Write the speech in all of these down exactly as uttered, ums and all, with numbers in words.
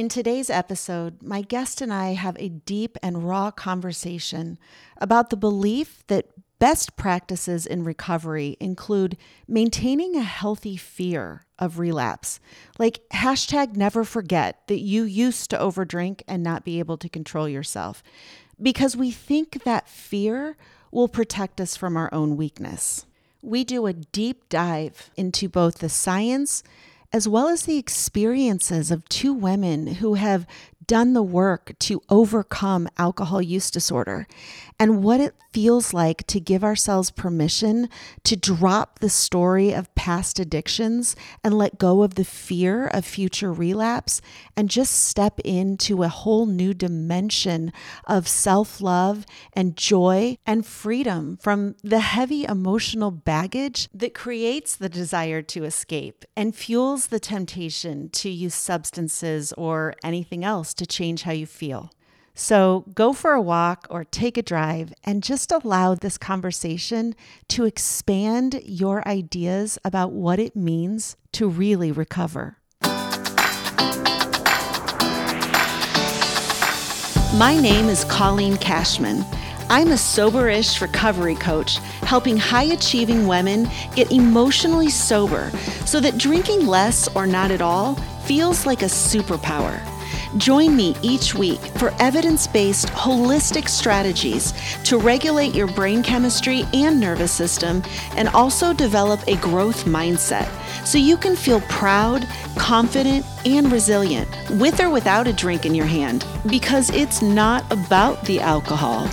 In today's episode, my guest and I have a deep and raw conversation about the belief that best practices in recovery include maintaining a healthy fear of relapse, like hashtag never forget that you used to overdrink and not be able to control yourself, because we think that fear will protect us from our own weakness. We do a deep dive into both the science as well as the experiences of two women who have done the work to overcome alcohol use disorder and what it feels like to give ourselves permission to drop the story of past addictions and let go of the fear of future relapse and just step into a whole new dimension of self-love and joy and freedom from the heavy emotional baggage that creates the desire to escape and fuels the temptation to use substances or anything else to change how you feel. So go for a walk or take a drive and just allow this conversation to expand your ideas about what it means to really recover. My name is Colleen Cashman. I'm a sober-ish recovery coach, helping high-achieving women get emotionally sober so that drinking less or not at all feels like a superpower. Join me each week for evidence-based, holistic strategies to regulate your brain chemistry and nervous system and also develop a growth mindset so you can feel proud, confident, and resilient with or without a drink in your hand, because it's not about the alcohol.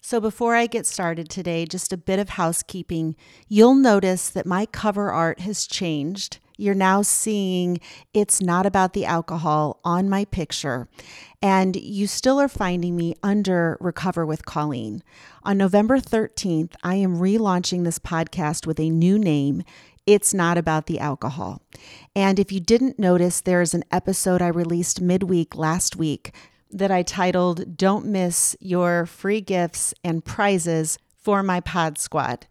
So before I get started today, just a bit of housekeeping. You'll notice that my cover art has changed. You're now seeing It's Not About the Alcohol on my picture, and you still are finding me under Recover with Colleen. On November thirteenth, I am relaunching this podcast with a new name, It's Not About the Alcohol. And if you didn't notice, there is an episode I released midweek last week that I titled, Don't Miss Your Free Gifts and Prizes for my pod squad.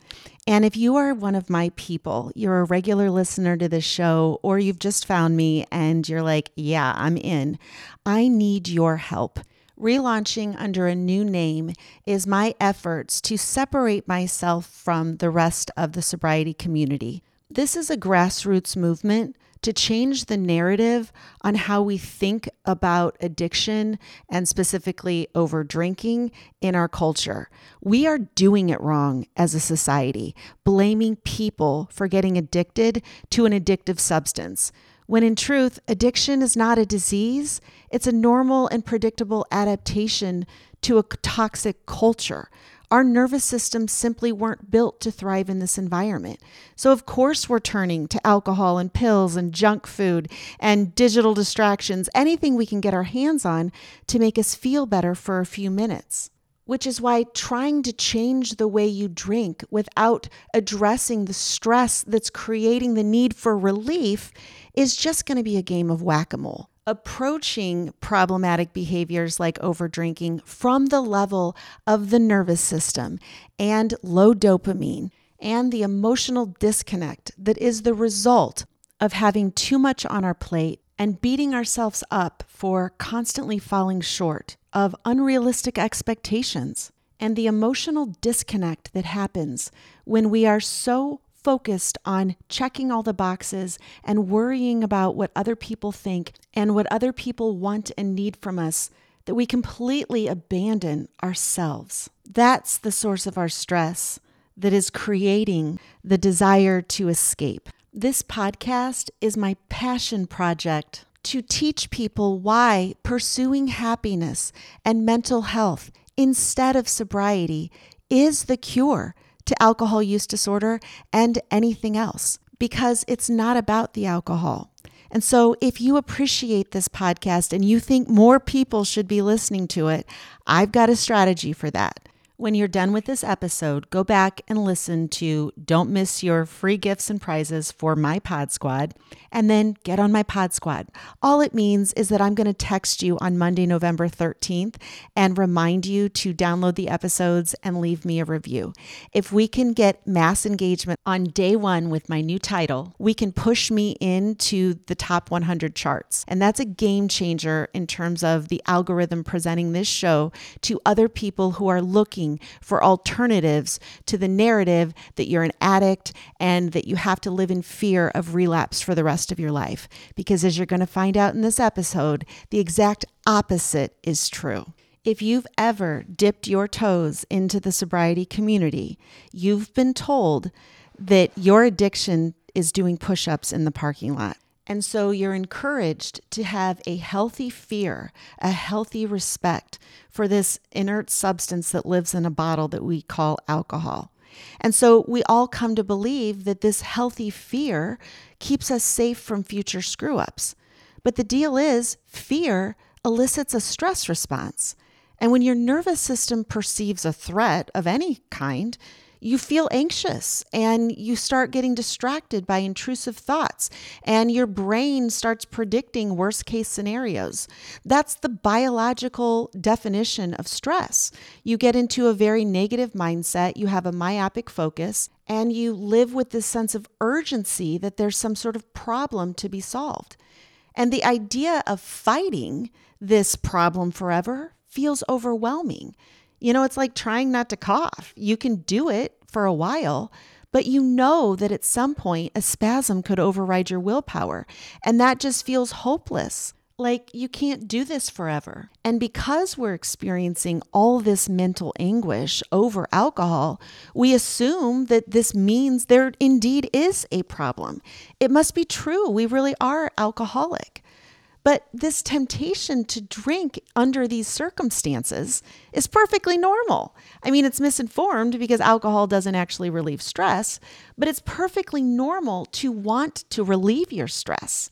And if you are one of my people, you're a regular listener to this show, or you've just found me and you're like, yeah, I'm in, I need your help. Relaunching under a new name is my efforts to separate myself from the rest of the sobriety community. This is a grassroots movement to change the narrative on how we think about addiction and specifically over drinking in our culture. We are doing it wrong as a society, blaming people for getting addicted to an addictive substance, when in truth, addiction is not a disease. It's a normal and predictable adaptation to a toxic culture. Our nervous systems simply weren't built to thrive in this environment. So of course we're turning to alcohol and pills and junk food and digital distractions, anything we can get our hands on to make us feel better for a few minutes. Which is why trying to change the way you drink without addressing the stress that's creating the need for relief is just going to be a game of whack-a-mole. Approaching problematic behaviors like overdrinking from the level of the nervous system and low dopamine and the emotional disconnect that is the result of having too much on our plate and beating ourselves up for constantly falling short of unrealistic expectations, and the emotional disconnect that happens when we are so focused on checking all the boxes and worrying about what other people think and what other people want and need from us, that we completely abandon ourselves. That's the source of our stress that is creating the desire to escape. This podcast is my passion project to teach people why pursuing happiness and mental health instead of sobriety is the cure to alcohol use disorder and anything else, because it's not about the alcohol. And so if you appreciate this podcast and you think more people should be listening to it, I've got a strategy for that. when you're done with this episode, go back and listen to Don't Miss Your Free Gifts and Prizes for my Pod Squad, and then get on my Pod Squad. All it means is that I'm going to text you on Monday, November thirteenth, and remind you to download the episodes and leave me a review. If we can get mass engagement on day one with my new title, we can push me into the top one hundred charts. And that's a game changer in terms of the algorithm presenting this show to other people who are looking for alternatives to the narrative that you're an addict and that you have to live in fear of relapse for the rest of your life. Because as you're going to find out in this episode, the exact opposite is true. If you've ever dipped your toes into the sobriety community, you've been told that your addiction is doing push-ups in the parking lot. And so you're encouraged to have a healthy fear, a healthy respect for this inert substance that lives in a bottle that we call alcohol. And so we all come to believe that this healthy fear keeps us safe from future screw-ups. But the deal is, fear elicits a stress response. And when your nervous system perceives a threat of any kind, you feel anxious and you start getting distracted by intrusive thoughts and your brain starts predicting worst case scenarios. That's the biological definition of stress. You get into a very negative mindset, you have a myopic focus, and you live with this sense of urgency that there's some sort of problem to be solved. And the idea of fighting this problem forever feels overwhelming. You know, it's like trying not to cough. You can do it for a while, but you know that at some point a spasm could override your willpower. And that just feels hopeless. Like you can't do this forever. And because we're experiencing all this mental anguish over alcohol, we assume that this means there indeed is a problem. It must be true. We really are alcoholic. But this temptation to drink under these circumstances is perfectly normal. I mean, it's misinformed because alcohol doesn't actually relieve stress, but it's perfectly normal to want to relieve your stress.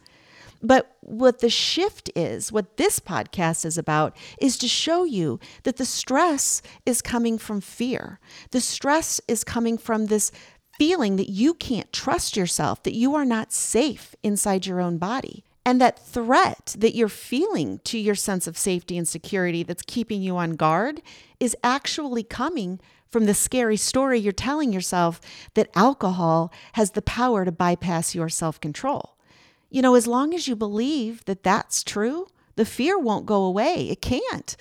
But what the shift is, what this podcast is about, is to show you that the stress is coming from fear. The stress is coming from this feeling that you can't trust yourself, that you are not safe inside your own body. And that threat that you're feeling to your sense of safety and security that's keeping you on guard is actually coming from the scary story you're telling yourself that alcohol has the power to bypass your self-control. You know, as long as you believe that that's true, the fear won't go away. It can't,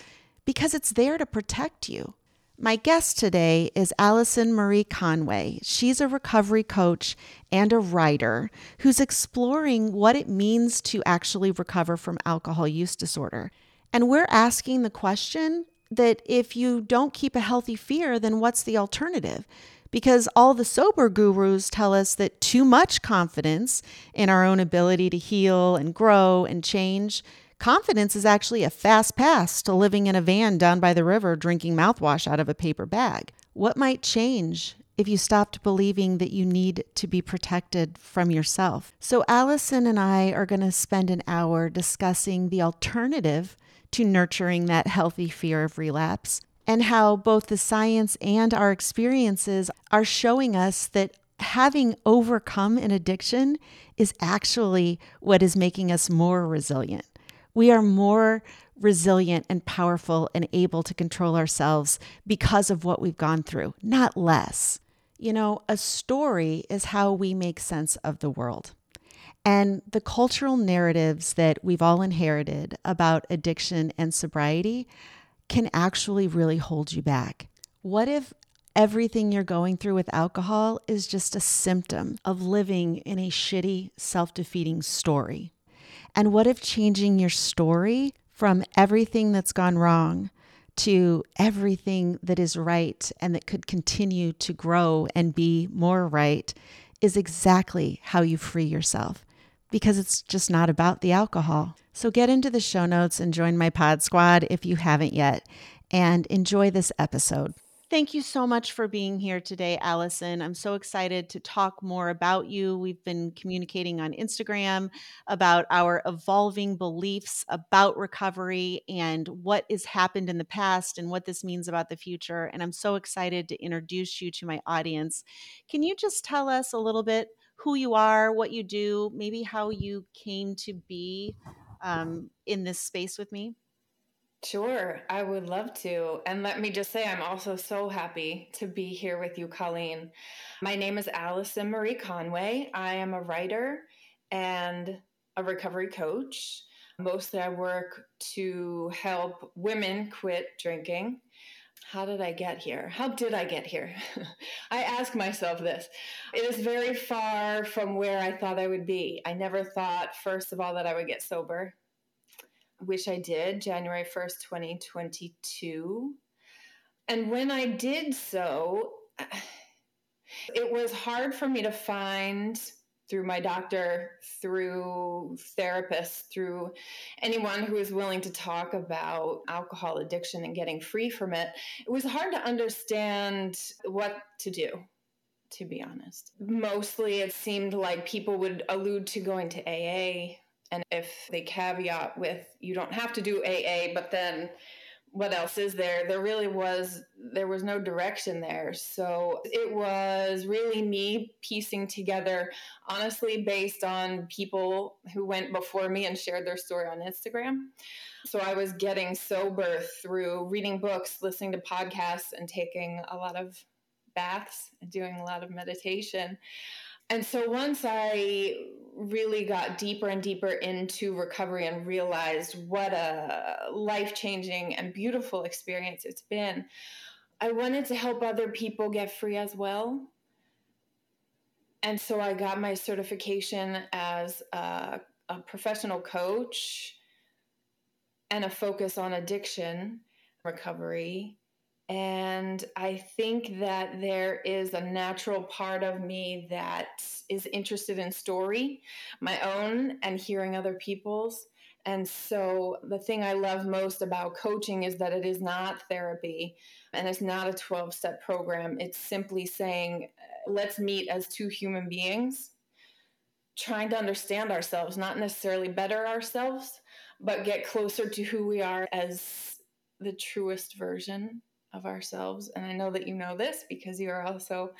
because it's there to protect you. My guest today is Allison Marie Conway. She's a recovery coach and a writer who's exploring what it means to actually recover from alcohol use disorder. And we're asking the question that if you don't keep a healthy fear, then what's the alternative? Because all the sober gurus tell us that too much confidence in our own ability to heal and grow and change, confidence is actually a fast pass to living in a van down by the river drinking mouthwash out of a paper bag. What might change if you stopped believing that you need to be protected from yourself? So Allison and I are going to spend an hour discussing the alternative to nurturing that healthy fear of relapse, and how both the science and our experiences are showing us that having overcome an addiction is actually what is making us more resilient. We are more resilient and powerful and able to control ourselves because of what we've gone through, not less. You know, a story is how we make sense of the world. And the cultural narratives that we've all inherited about addiction and sobriety can actually really hold you back. What if everything you're going through with alcohol is just a symptom of living in a shitty, self-defeating story? And what if changing your story from everything that's gone wrong to everything that is right and that could continue to grow and be more right is exactly how you free yourself? Because it's just not about the alcohol. So get into the show notes and join my Pod Squad if you haven't yet, and enjoy this episode. Thank you so much for being here today, Allison. I'm so excited to talk more about you. We've been communicating on Instagram about our evolving beliefs about recovery and what has happened in the past and what this means about the future. And I'm so excited to introduce you to my audience. Can you just tell us a little bit who you are, what you do, maybe how you came to be um, in this space with me? Sure. I would love to. And let me just say, I'm also so happy to be here with you, Colleen. My name is Allison Marie Conway. I am a writer and a recovery coach. Mostly I work to help women quit drinking. How did I get here? How did I get here? I ask myself this. It is very far from where I thought I would be. I never thought, first of all, that I would get sober. Which I did January first, twenty twenty-two. And when I did so, it was hard for me to find through my doctor, through therapists, through anyone who was willing to talk about alcohol addiction and getting free from it. It was hard to understand what to do, to be honest. Mostly it seemed like people would allude to going to A A. And if they caveat with, you don't have to do A A, but then what else is there? There really was, there was no direction there. So it was really me piecing together, honestly, based on people who went before me and shared their story on Instagram. So I was getting sober through reading books, listening to podcasts, and taking a lot of baths and doing a lot of meditation. And so once I really got deeper and deeper into recovery and realized what a life-changing and beautiful experience it's been, I wanted to help other people get free as well. And so I got my certification as a, a professional coach and a focus on addiction recovery. And I think that there is a natural part of me that is interested in story, my own, and hearing other people's. And so the thing I love most about coaching is that it is not therapy and it's not a twelve-step program. It's simply saying, let's meet as two human beings, trying to understand ourselves, not necessarily better ourselves, but get closer to who we are as the truest version of ourselves. And I know that you know this because you are also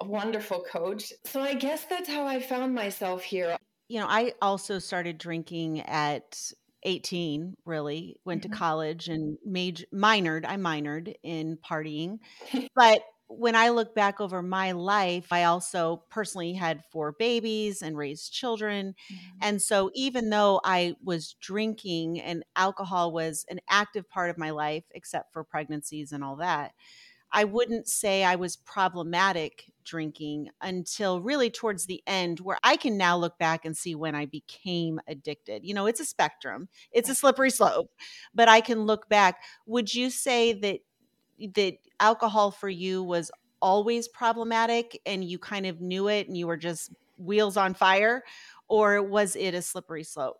a wonderful coach. So I guess that's how I found myself here. You know, I also started drinking at eighteen, really, went mm-hmm. to college and major, minored, I minored in partying. But when I look back over my life, I also personally had four babies and raised children. Mm-hmm. And so even though I was drinking and alcohol was an active part of my life, except for pregnancies and all that, I wouldn't say I was problematic drinking until really towards the end, where I can now look back and see when I became addicted. You know, it's a spectrum. It's a slippery slope, but I can look back. Would you say that that alcohol for you was always problematic and you kind of knew it and you were just wheels on fire, or was it a slippery slope?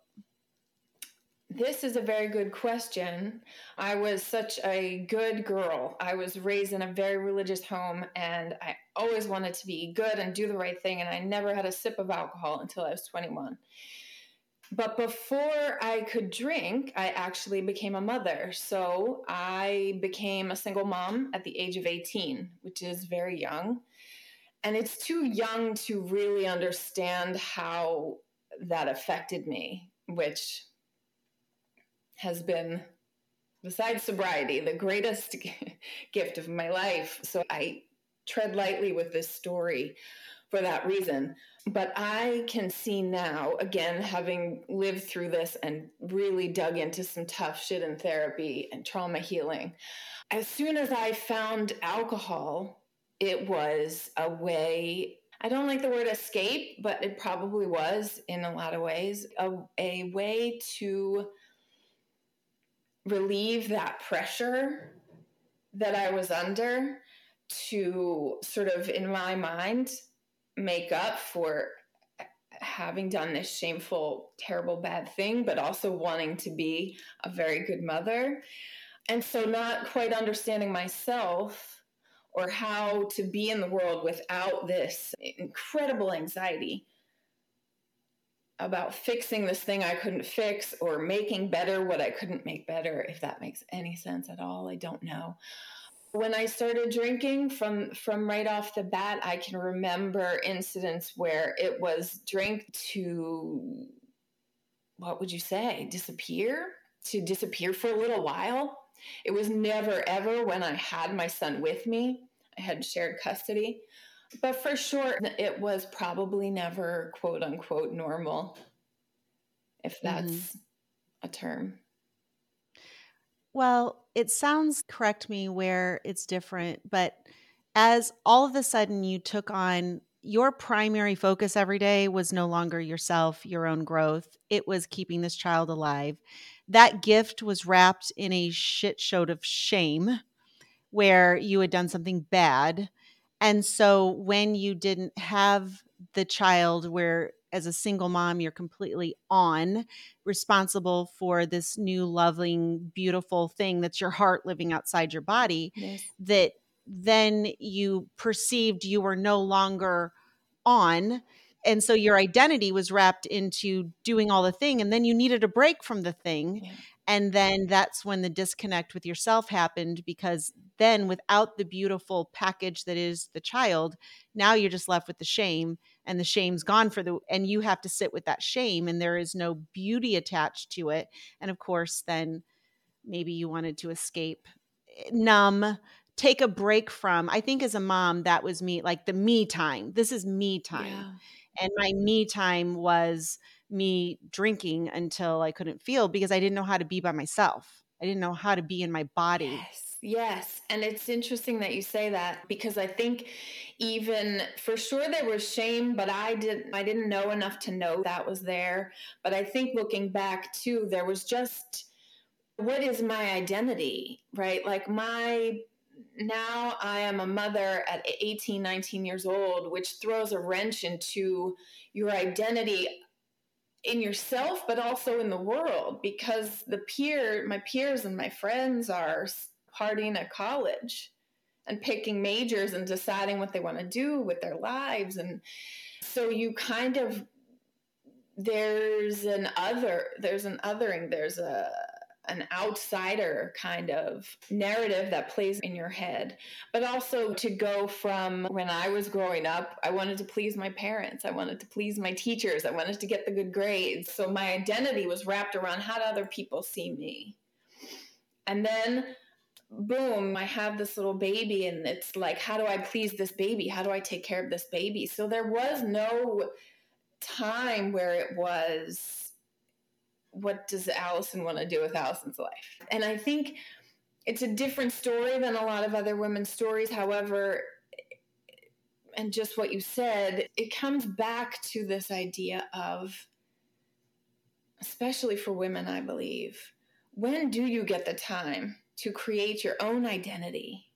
This is a very good question. I was such a good girl. I was raised in a very religious home and I always wanted to be good and do the right thing. And I never had a sip of alcohol until I was twenty-one. But before I could drink, I actually became a mother. So I became a single mom at the age of eighteen, which is very young. And it's too young to really understand how that affected me, which has been, besides sobriety, the greatest gift of my life. So I tread lightly with this story for that reason. But I can see now, again, having lived through this and really dug into some tough shit in therapy and trauma healing, as soon as I found alcohol, it was a way, I don't like the word escape, but it probably was in a lot of ways, a, a way to relieve that pressure that I was under, to sort of, in my mind, make up for having done this shameful, terrible, bad thing, but also wanting to be a very good mother. And so not quite understanding myself or how to be in the world without this incredible anxiety about fixing this thing I couldn't fix or making better what I couldn't make better, if that makes any sense at all. I don't know. When I started drinking from, from right off the bat, I can remember incidents where it was drink to, what would you say, disappear? To disappear for a little while. It was never, ever when I had my son with me. I had shared custody. But for sure, it was probably never quote unquote normal, if that's mm-hmm. a term. Well, it sounds, correct me where it's different, but as all of a sudden you took on your primary focus every day was no longer yourself, your own growth. It was keeping this child alive. That gift was wrapped in a shit show of shame where you had done something bad. And so when you didn't have the child, where as a single mom, you're completely on, responsible for this new, loving, beautiful thing that's your heart living outside your body, yes. that then you perceived you were no longer on. And so your identity was wrapped into doing all the thing, and then you needed a break from the thing. Yeah. And then that's when the disconnect with yourself happened, because then without the beautiful package that is the child, now you're just left with the shame, and the shame's gone for the, and you have to sit with that shame, and there is no beauty attached to it. And of course, then maybe you wanted to escape, numb, take a break from, I think as a mom, that was me, like the me time. This is me time. Yeah. And my me time was me drinking until I couldn't feel, because I didn't know how to be by myself. I didn't know how to be in my body. Yes, yes. And it's interesting that you say that, because I think even for sure there was shame, but I didn't, I didn't know enough to know that was there. But I think looking back too, there was just, what is my identity, right? Like my now I am a mother at eighteen, nineteen years old, which throws a wrench into your identity in yourself, but also in the world, because the peer, my peers and my friends are partying at college and picking majors and deciding what they want to do with their lives. And so you kind of, there's an other, there's an othering, there's a, an outsider kind of narrative that plays in your head. But also to go from when I was growing up, I wanted to please my parents. I wanted to please my teachers. I wanted to get the good grades. So my identity was wrapped around how do other people see me? And then boom, I have this little baby, and it's like, how do I please this baby? How do I take care of this baby? So there was no time where it was, what does Allison want to do with Allison's life? And I think it's a different story than a lot of other women's stories. However, and just what you said, it comes back to this idea of, especially for women, I believe, when do you get the time to create your own identity?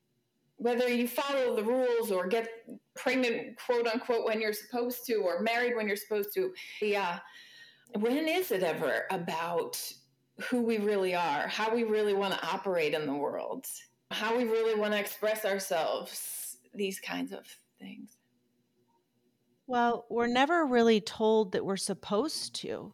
Whether you follow the rules or get pregnant, quote unquote, when you're supposed to, or married when you're supposed to. Yeah. When is it ever about who we really are, how we really want to operate in the world, how we really want to express ourselves, these kinds of things? Well, we're never really told that we're supposed to.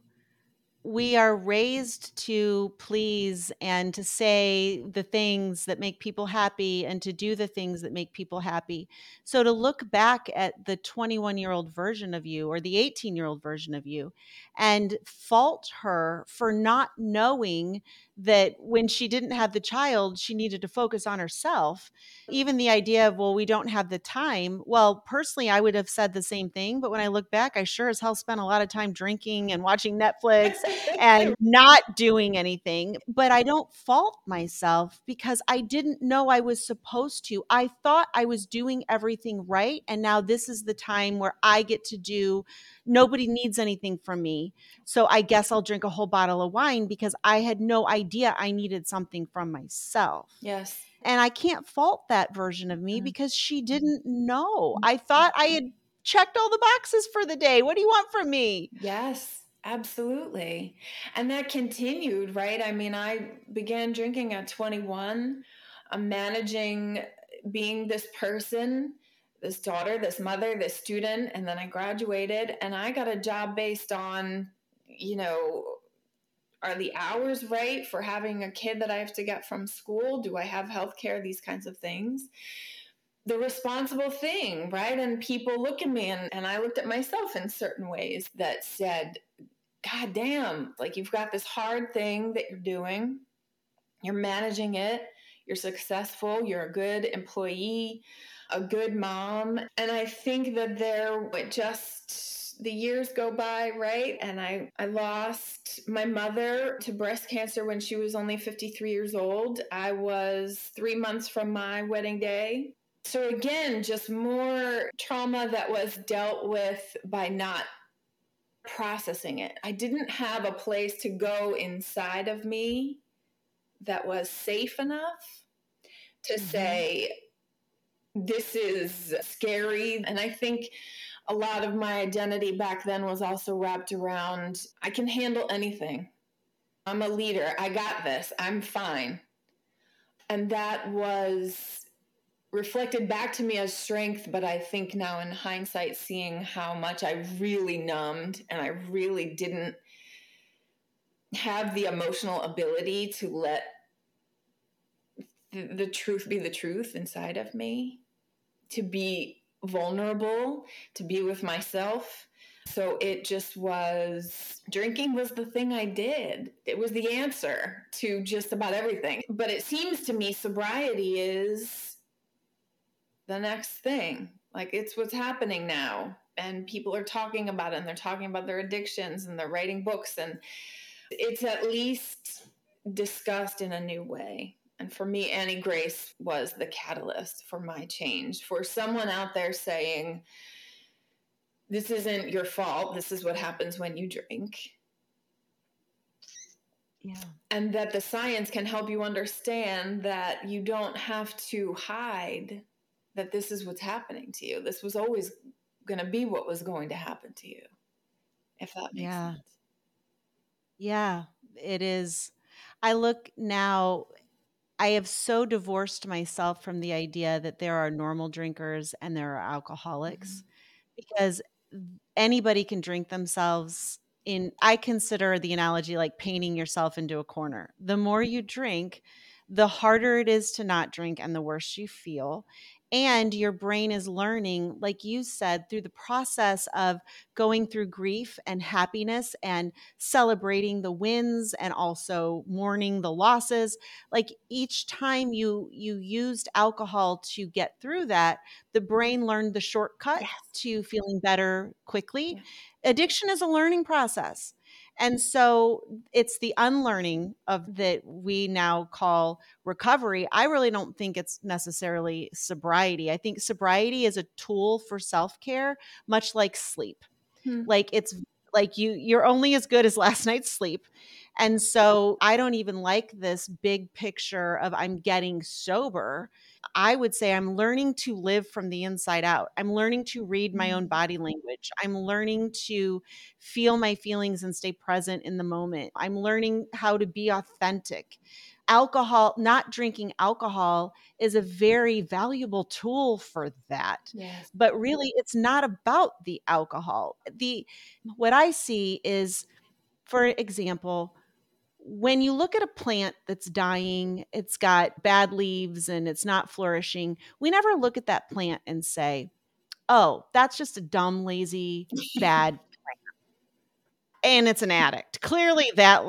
We are raised to please and to say the things that make people happy and to do the things that make people happy. So to look back at the twenty-one-year-old version of you or the eighteen-year-old version of you and fault her for not knowing that when she didn't have the child, she needed to focus on herself. Even the idea of, well, we don't have the time. Well, personally, I would have said the same thing. But when I look back, I sure as hell spent a lot of time drinking and watching Netflix and not doing anything. But I don't fault myself because I didn't know I was supposed to. I thought I was doing everything right. And now this is the time where I get to do, nobody needs anything from me. So I guess I'll drink a whole bottle of wine because I had no idea. idea I needed something from myself. Yes. And I can't fault that version of me mm-hmm. because she didn't know. I thought I had checked all the boxes for the day. What do you want from me? Yes, absolutely. And that continued, right? I mean, I began drinking at twenty-one. I'm managing being this person, this daughter, this mother, this student, and then I graduated and I got a job based on, you know, are the hours right for having a kid that I have to get from school? Do I have health care? These kinds of things. The responsible thing, right? And people look at me, and, and I looked at myself in certain ways that said, God damn, like you've got this hard thing that you're doing. You're managing it. You're successful. You're a good employee, a good mom. And I think that there it just, the years go by, right? And I, I lost my mother to breast cancer when she was only fifty-three years old. I was three months from my wedding day. So again, just more trauma that was dealt with by not processing it. I didn't have a place to go inside of me that was safe enough to mm-hmm. say, this is scary. And I think a lot of my identity back then was also wrapped around, I can handle anything. I'm a leader. I got this. I'm fine. And that was reflected back to me as strength, but I think now in hindsight, seeing how much I really numbed and I really didn't have the emotional ability to let the, the truth be the truth inside of me, to be vulnerable, to be with myself. So it just was, drinking was the thing I did. It was the answer to just about everything. But it seems to me sobriety is the next thing, like it's what's happening now, and people are talking about it, and they're talking about their addictions, and they're writing books, and it's at least discussed in a new way. And for me, Annie Grace was the catalyst for my change. For someone out there saying, this isn't your fault, this is what happens when you drink. Yeah. And that the science can help you understand that you don't have to hide that this is what's happening to you. This was always going to be what was going to happen to you, if that makes yeah. sense. Yeah, it is. I look now, I have so divorced myself from the idea that there are normal drinkers and there are alcoholics, mm-hmm. because anybody can drink themselves in. I consider the analogy like painting yourself into a corner. The more you drink, the harder it is to not drink and the worse you feel. And your brain is learning, like you said, through the process of going through grief and happiness and celebrating the wins and also mourning the losses. Like each time you you used alcohol to get through that, the brain learned the shortcut yes. to feeling better quickly. Yes. Addiction is a learning process. And so it's the unlearning of that we now call recovery. I really don't think it's necessarily sobriety. I think sobriety is a tool for self-care, much like sleep. Hmm. Like it's like you, you're only as good as last night's sleep. And so I don't even like this big picture of I'm getting sober. I would say I'm learning to live from the inside out. I'm learning to read my own body language. I'm learning to feel my feelings and stay present in the moment. I'm learning how to be authentic. Alcohol, not drinking alcohol, is a very valuable tool for that. Yes. But really, it's not about the alcohol. The what I see is, for example, when you look at a plant that's dying, it's got bad leaves and it's not flourishing, we never look at that plant and say, oh, that's just a dumb, lazy, bad plant. And it's an addict. Clearly that,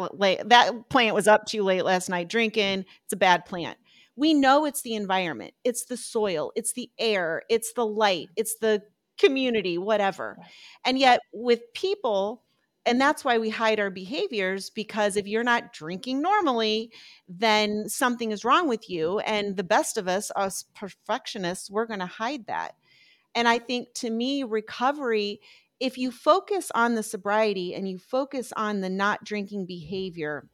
that plant was up too late last night drinking. It's a bad plant. We know it's the environment. It's the soil. It's the air. It's the light. It's the community, whatever. And yet with people, and that's why we hide our behaviors, because if you're not drinking normally, then something is wrong with you. And the best of us, us perfectionists, we're going to hide that. And I think to me, recovery, if you focus on the sobriety and you focus on the not drinking behavior,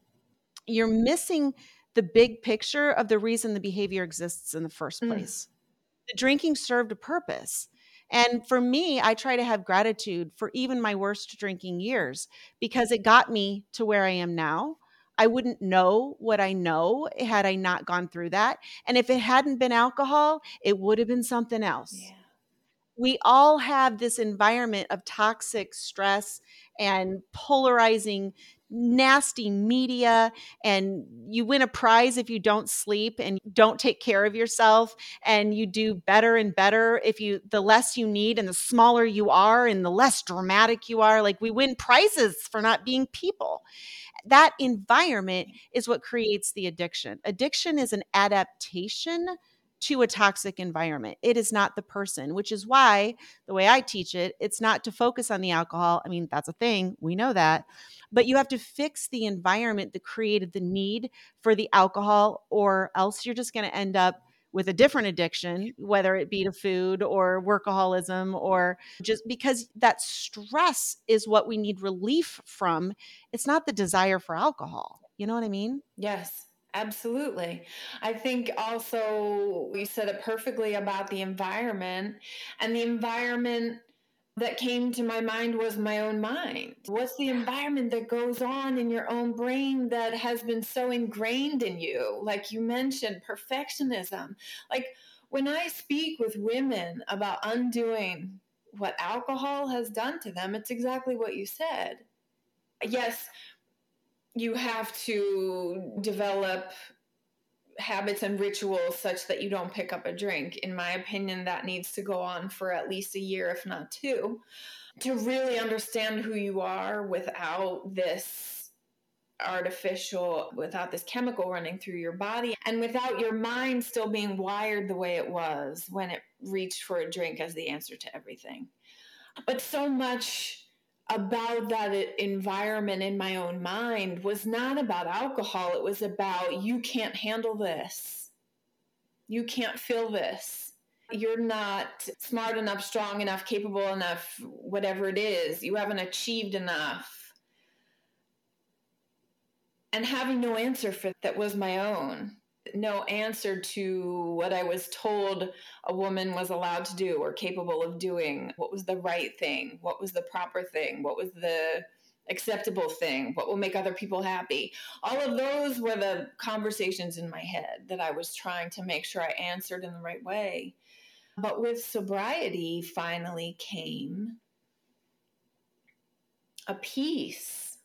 you're missing the big picture of the reason the behavior exists in the first place. Mm. The drinking served a purpose. And for me, I try to have gratitude for even my worst drinking years, because it got me to where I am now. I wouldn't know what I know had I not gone through that. And if it hadn't been alcohol, it would have been something else. Yeah. We all have this environment of toxic stress and polarizing nasty media, and you win a prize if you don't sleep and don't take care of yourself, and you do better and better if you the less you need and the smaller you are and the less dramatic you are. Like, we win prizes for not being people. That environment is what creates the addiction. Addiction is an adaptation to a toxic environment. It is not the person, which is why the way I teach it, it's not to focus on the alcohol. I mean, that's a thing. We know that. But you have to fix the environment that created the need for the alcohol, or else you're just going to end up with a different addiction, whether it be to food or workaholism, or just because that stress is what we need relief from. It's not the desire for alcohol. You know what I mean? Yes. Absolutely. I think also you said it perfectly about the environment, and the environment that came to my mind was my own mind. What's the environment that goes on in your own brain that has been so ingrained in you? Like you mentioned, perfectionism. Like when I speak with women about undoing what alcohol has done to them, it's exactly what you said. Yes, you have to develop habits and rituals such that you don't pick up a drink. In my opinion, that needs to go on for at least a year, if not two, to really understand who you are without this artificial, without this chemical running through your body, and without your mind still being wired the way it was when it reached for a drink as the answer to everything. But so much about that environment in my own mind was not about alcohol. It was about, you can't handle this. You can't feel this. You're not smart enough, strong enough, capable enough, whatever it is. You haven't achieved enough. And having no answer for that was my own. No answer to what I was told a woman was allowed to do or capable of doing. What was the right thing? What was the proper thing? What was the acceptable thing? What will make other people happy? All of those were the conversations in my head that I was trying to make sure I answered in the right way. But with sobriety finally came a peace,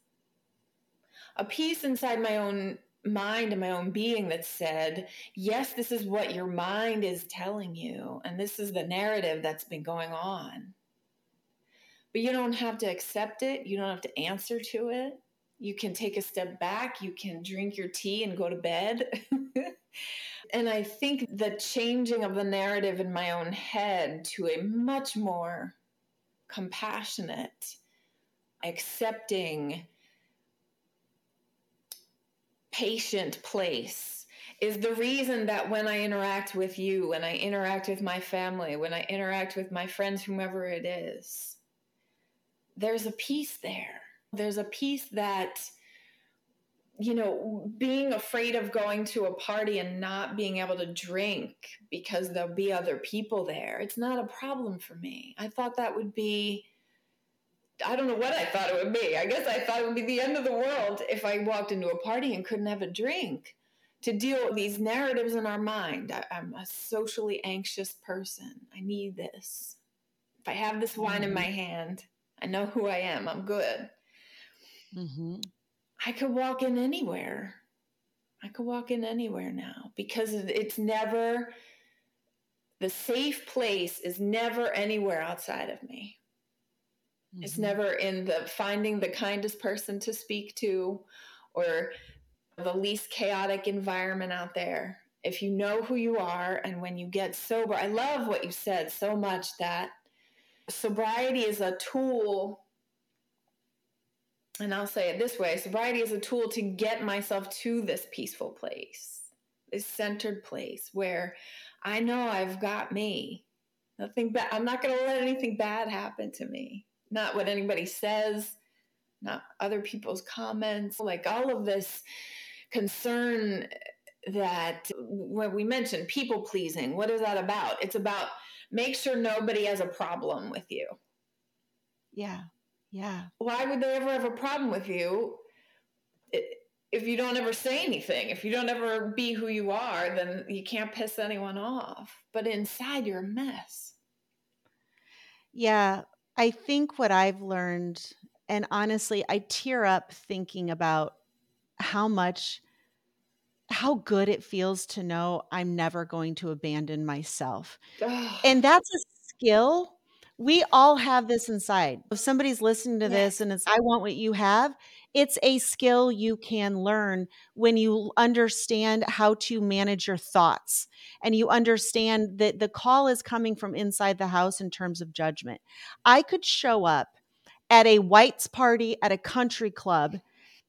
a peace inside my own mind and my own being that said, yes, this is what your mind is telling you, and this is the narrative that's been going on. But you don't have to accept it. You don't have to answer to it. You can take a step back. You can drink your tea and go to bed. And I think the changing of the narrative in my own head to a much more compassionate, accepting, patient place is the reason that when I interact with you, when I interact with my family, when I interact with my friends, whomever it is, there's a peace there. There's a peace that, you know, being afraid of going to a party and not being able to drink because there'll be other people there, it's not a problem for me. I thought that would be I don't know what I thought it would be. I guess I thought it would be the end of the world if I walked into a party and couldn't have a drink. To deal with these narratives in our mind, I, I'm a socially anxious person. I need this. If I have this wine in my hand, I know who I am. I'm good. Mm-hmm. I could walk in anywhere. I could walk in anywhere now because it's never, the safe place is never anywhere outside of me. It's never in the finding the kindest person to speak to or the least chaotic environment out there. If you know who you are, and when you get sober, I love what you said so much, that sobriety is a tool. And I'll say it this way, sobriety is a tool to get myself to this peaceful place, this centered place where I know I've got me. Nothing bad. I'm not going to let anything bad happen to me. Not what anybody says, not other people's comments, like all of this concern that when we mentioned people pleasing, what is that about? It's about make sure nobody has a problem with you. Yeah. Yeah. Why would they ever have a problem with you? It, if you don't ever say anything, if you don't ever be who you are, then you can't piss anyone off. But inside, you're a mess. Yeah, I think what I've learned, and honestly, I tear up thinking about how much, how good it feels to know I'm never going to abandon myself. And that's a skill. We all have this inside. If somebody's listening to this and it's, I want what you have, it's a skill you can learn when you understand how to manage your thoughts and you understand that the call is coming from inside the house in terms of judgment. I could show up at a whites party at a country club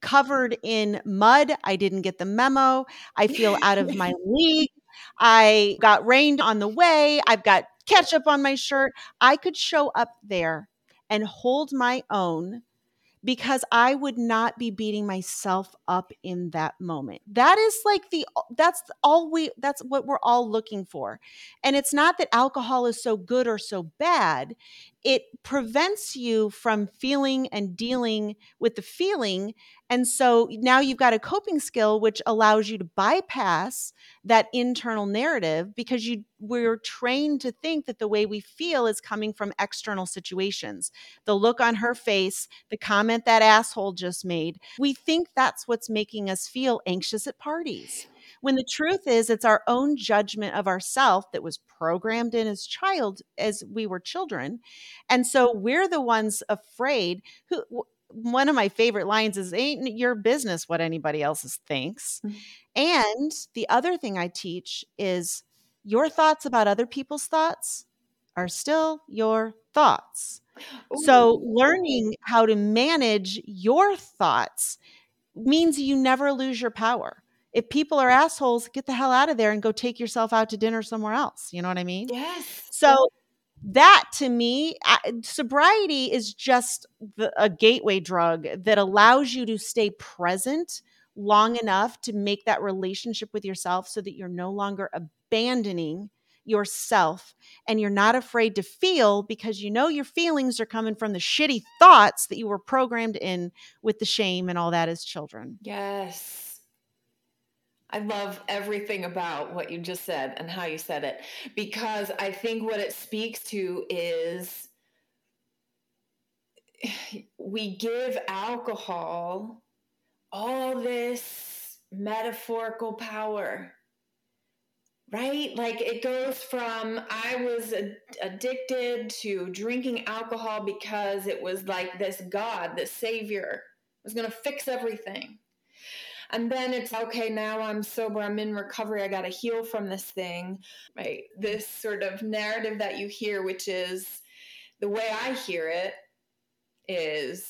covered in mud. I didn't get the memo. I feel out of my league. I got rained on the way. I've got ketchup on my shirt. I could show up there and hold my own because I would not be beating myself up in that moment. That is like the, that's all we, that's what we're all looking for. And it's not that alcohol is so good or so bad. It prevents you from feeling and dealing with the feeling. And so now you've got a coping skill, which allows you to bypass that internal narrative because you we're trained to think that the way we feel is coming from external situations. The look on her face, the comment that asshole just made. We think that's what's making us feel anxious at parties. When the truth is, it's our own judgment of ourselves that was programmed in as child, as we were children. And so we're the ones afraid who, one of my favorite lines is, ain't your business what anybody else thinks. Mm-hmm. And the other thing I teach is your thoughts about other people's thoughts are still your thoughts. Ooh. So learning how to manage your thoughts means you never lose your power. If people are assholes, get the hell out of there and go take yourself out to dinner somewhere else. You know what I mean? Yes. So that to me, I, sobriety is just the, a gateway drug that allows you to stay present long enough to make that relationship with yourself so that you're no longer abandoning yourself and you're not afraid to feel because you know your feelings are coming from the shitty thoughts that you were programmed in with the shame and all that as children. Yes. I love everything about what you just said and how you said it, because I think what it speaks to is we give alcohol all this metaphorical power, right? Like it goes from I was ad- addicted to drinking alcohol because it was like this God, this savior was going to fix everything. And then it's, okay, now I'm sober, I'm in recovery, I got to heal from this thing, right? This sort of narrative that you hear, which is, the way I hear it is,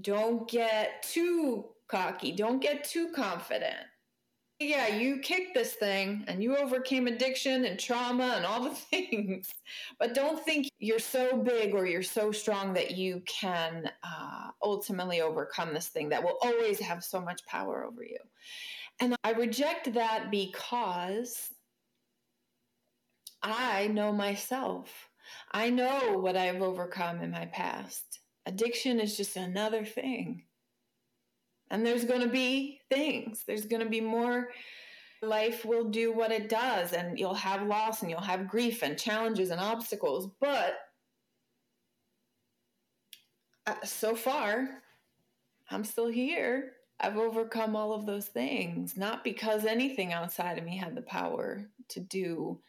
don't get too cocky, don't get too confident. Yeah, you kicked this thing, and you overcame addiction and trauma and all the things, but don't think you're so big or you're so strong that you can uh, ultimately overcome this thing that will always have so much power over you. And I reject that because I know myself. I know what I've overcome in my past. Addiction is just another thing. And there's going to be things. There's going to be more. Life will do what it does, and you'll have loss, and you'll have grief, and challenges, and obstacles. But uh, so far, I'm still here. I've overcome all of those things, not because anything outside of me had the power to do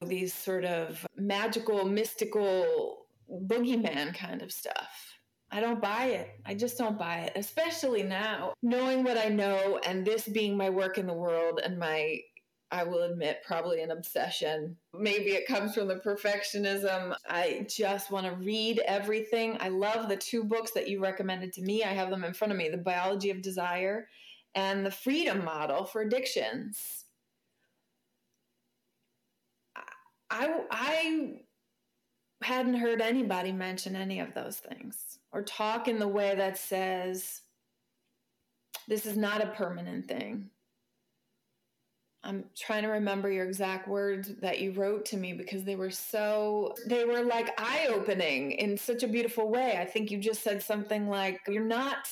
these sort of magical, mystical, boogeyman kind of stuff. I don't buy it. I just don't buy it, especially now. Knowing what I know and this being my work in the world and my, I will admit, probably an obsession. Maybe it comes from the perfectionism. I just want to read everything. I love the two books that you recommended to me. I have them in front of me, The Biology of Desire and The Freedom Model for Addictions. I, I hadn't heard anybody mention any of those things. Or talk in the way that says, this is not a permanent thing. I'm trying to remember your exact words that you wrote to me because they were so, they were like eye-opening in such a beautiful way. I think you just said something like, you're not,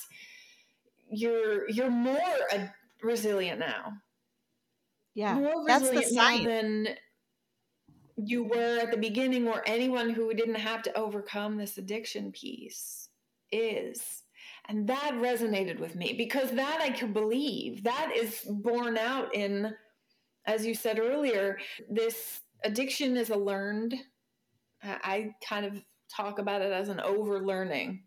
you're you're more a, resilient now. Yeah, more that's the science than you were at the beginning, or anyone who didn't have to overcome this addiction piece is. And that resonated with me, because that I could believe. That is borne out in, as you said earlier, this addiction is a learned. I kind of talk about it as an overlearning.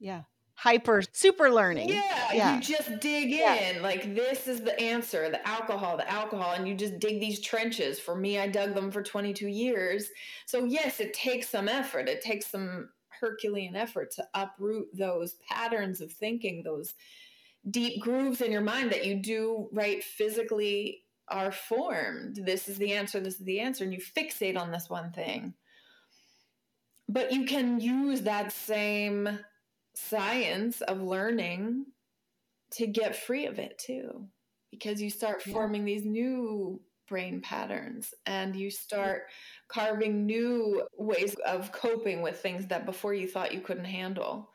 Yeah. Hyper, super learning. Yeah, yeah. You just dig in. Yeah. Like, this is the answer, the alcohol, the alcohol. And you just dig these trenches. For me, I dug them for twenty-two years. So yes, it takes some effort. It takes some Herculean effort to uproot those patterns of thinking, those deep grooves in your mind that you do right physically are formed. This is the answer, this is the answer. And you fixate on this one thing. But you can use that same science of learning to get free of it too, because you start forming these new brain patterns, and you start carving new ways of coping with things that before you thought you couldn't handle.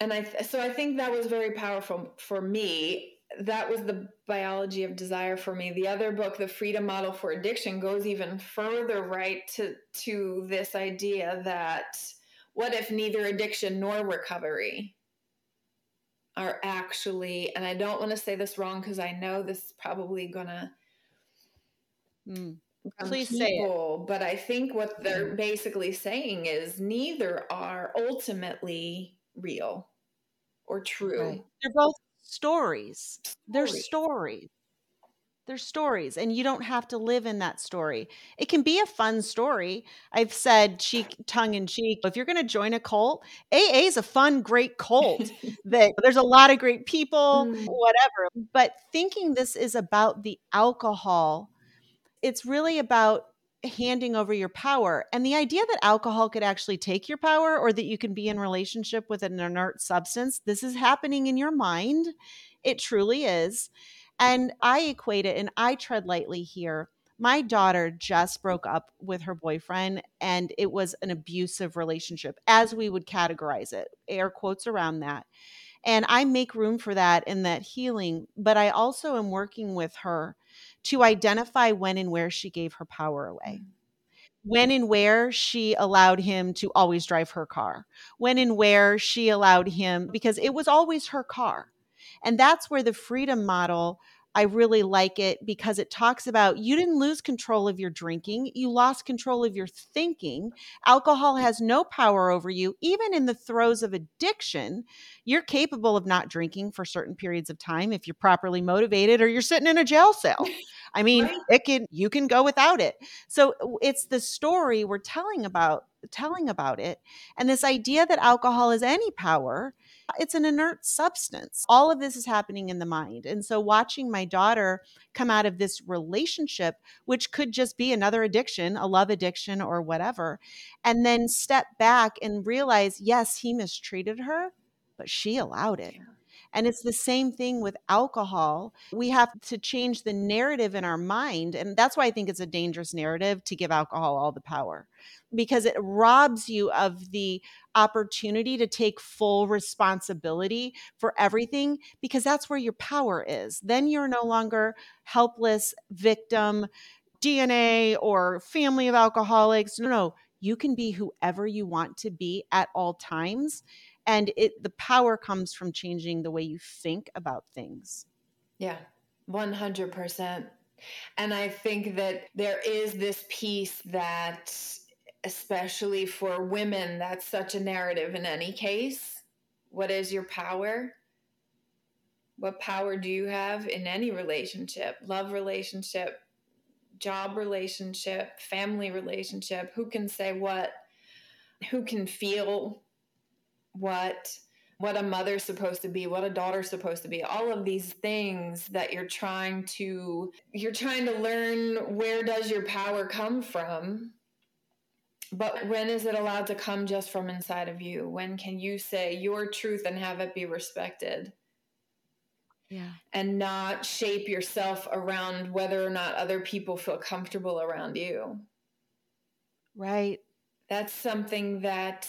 And I th- so I think that was very powerful for me. That was The Biology of Desire for me. The other book, The Freedom Model for Addiction, goes even further right to to this idea that what if neither addiction nor recovery are actually, and I don't want to say this wrong because I know this is probably going to mm. please people, say it. But I think what they're mm. basically saying is neither are ultimately real or true. Right. They're both stories. stories. They're stories. They're stories, and you don't have to live in that story. It can be a fun story. I've said cheek, tongue in cheek, if you're going to join a cult, A A is a fun, great cult. That there's a lot of great people, mm. whatever. But thinking this is about the alcohol, it's really about handing over your power. And the idea that alcohol could actually take your power, or that you can be in relationship with an inert substance, this is happening in your mind. It truly is. And I equate it, and I tread lightly here. My daughter just broke up with her boyfriend, and it was an abusive relationship, as we would categorize it, air quotes around that. And I make room for that in that healing, but I also am working with her to identify when and where she gave her power away. When and where she allowed him to always drive her car. When and where she allowed him, because it was always her car. And that's where the freedom model, I really like it, because it talks about you didn't lose control of your drinking. You lost control of your thinking. Alcohol has no power over you. Even in the throes of addiction, you're capable of not drinking for certain periods of time if you're properly motivated, or you're sitting in a jail cell. I mean, right. it can, you can go without it. So it's the story we're telling about, telling about it. And this idea that alcohol has any power, it's an inert substance. All of this is happening in the mind. And so watching my daughter come out of this relationship, which could just be another addiction, a love addiction or whatever, and then step back and realize, yes, he mistreated her, but she allowed it. And it's the same thing with alcohol. We have to change the narrative in our mind. And that's why I think it's a dangerous narrative to give alcohol all the power, because it robs you of the opportunity to take full responsibility for everything, because that's where your power is. Then you're no longer helpless victim, D N A or family of alcoholics. No, no, you can be whoever you want to be at all times. And it, the power comes from changing the way you think about things. Yeah, one hundred percent. And I think that there is this piece that, especially for women, that's such a narrative in any case. What is your power? What power do you have in any relationship? Love relationship, job relationship, family relationship. Who can say what? Who can feel what, what a mother's supposed to be, what a daughter's supposed to be, all of these things that you're trying to, you're trying to learn where does your power come from, but when is it allowed to come just from inside of you? When can you say your truth and have it be respected? Yeah. And not shape yourself around whether or not other people feel comfortable around you. Right. That's something that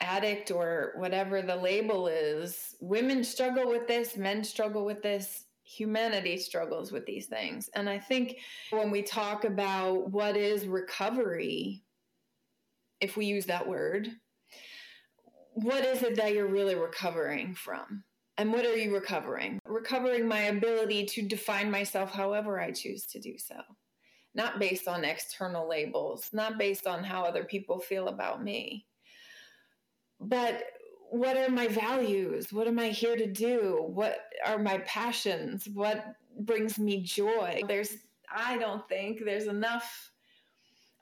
addict or whatever the label is, women struggle with this, men struggle with this, humanity struggles with these things. And I think when we talk about what is recovery, if we use that word, what is it that you're really recovering from? And what are you recovering? Recovering my ability to define myself however I choose to do so. Not based on external labels, not based on how other people feel about me. But what are my values? What am I here to do? What are my passions? What brings me joy? There's, I don't think there's enough.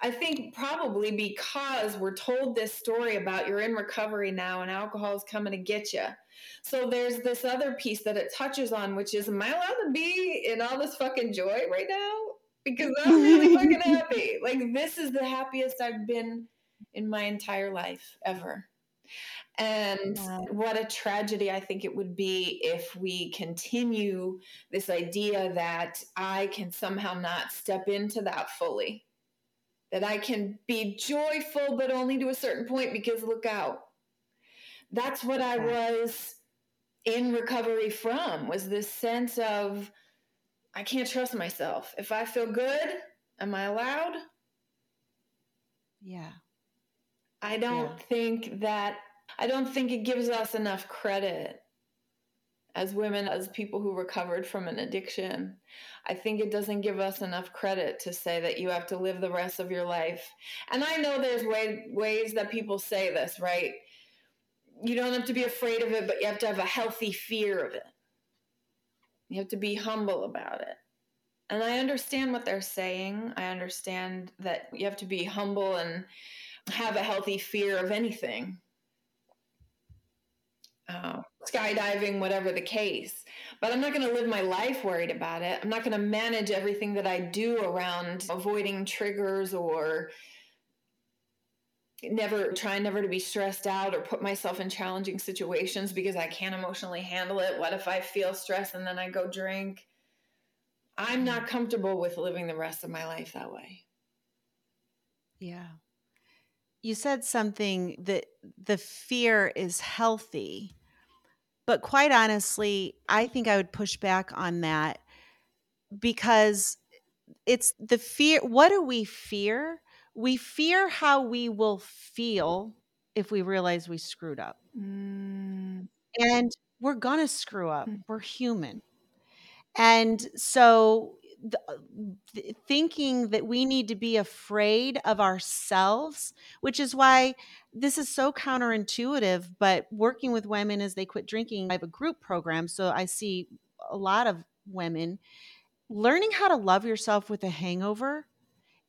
I think probably because we're told this story about you're in recovery now and alcohol is coming to get you. So there's this other piece that it touches on, which is, am I allowed to be in all this fucking joy right now? Because I'm really fucking happy. Like, this is the happiest I've been in my entire life ever. And wow. What a tragedy I think it would be if we continue this idea that I can somehow not step into that fully. That I can be joyful, but only to a certain point because look out. That's what I was in recovery from, was this sense of, I can't trust myself. If I feel good, am I allowed? Yeah. I don't yeah. think that, I don't think it gives us enough credit as women, as people who recovered from an addiction. I think it doesn't give us enough credit to say that you have to live the rest of your life. And I know there's way, ways that people say this, right? You don't have to be afraid of it, but you have to have a healthy fear of it. You have to be humble about it. And I understand what they're saying. I understand that you have to be humble and have a healthy fear of anything. Uh, skydiving, whatever the case. But I'm not going to live my life worried about it. I'm not going to manage everything that I do around avoiding triggers or never trying never to be stressed out or put myself in challenging situations because I can't emotionally handle it. What if I feel stressed and then I go drink? I'm not comfortable with living the rest of my life that way. Yeah. You said something that the fear is healthy, but quite honestly, I think I would push back on that because it's the fear. What do we fear? We fear how we will feel if we realize we screwed up. Mm. And we're going to screw up. Mm. We're human. And so the, the thinking that we need to be afraid of ourselves, which is why this is so counterintuitive, but working with women as they quit drinking, I have a group program. So I see a lot of women learning how to love yourself with a hangover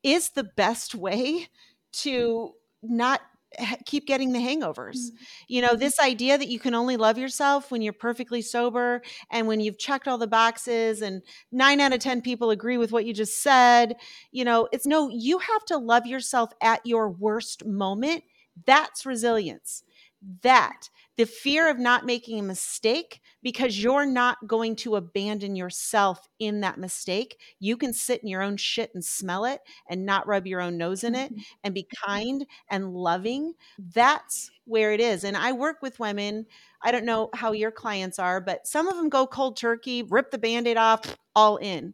is the best way to not ha- keep getting the hangovers. Mm-hmm. You know, this idea that you can only love yourself when you're perfectly sober and when you've checked all the boxes and nine out of ten people agree with what you just said, you know, it's no, you have to love yourself at your worst moment. That's resilience. That the fear of not making a mistake because you're not going to abandon yourself in that mistake. You can sit in your own shit and smell it and not rub your own nose in it and be kind and loving. That's where it is. And I work with women. I don't know how your clients are, but some of them go cold turkey, rip the Band-Aid off, all in.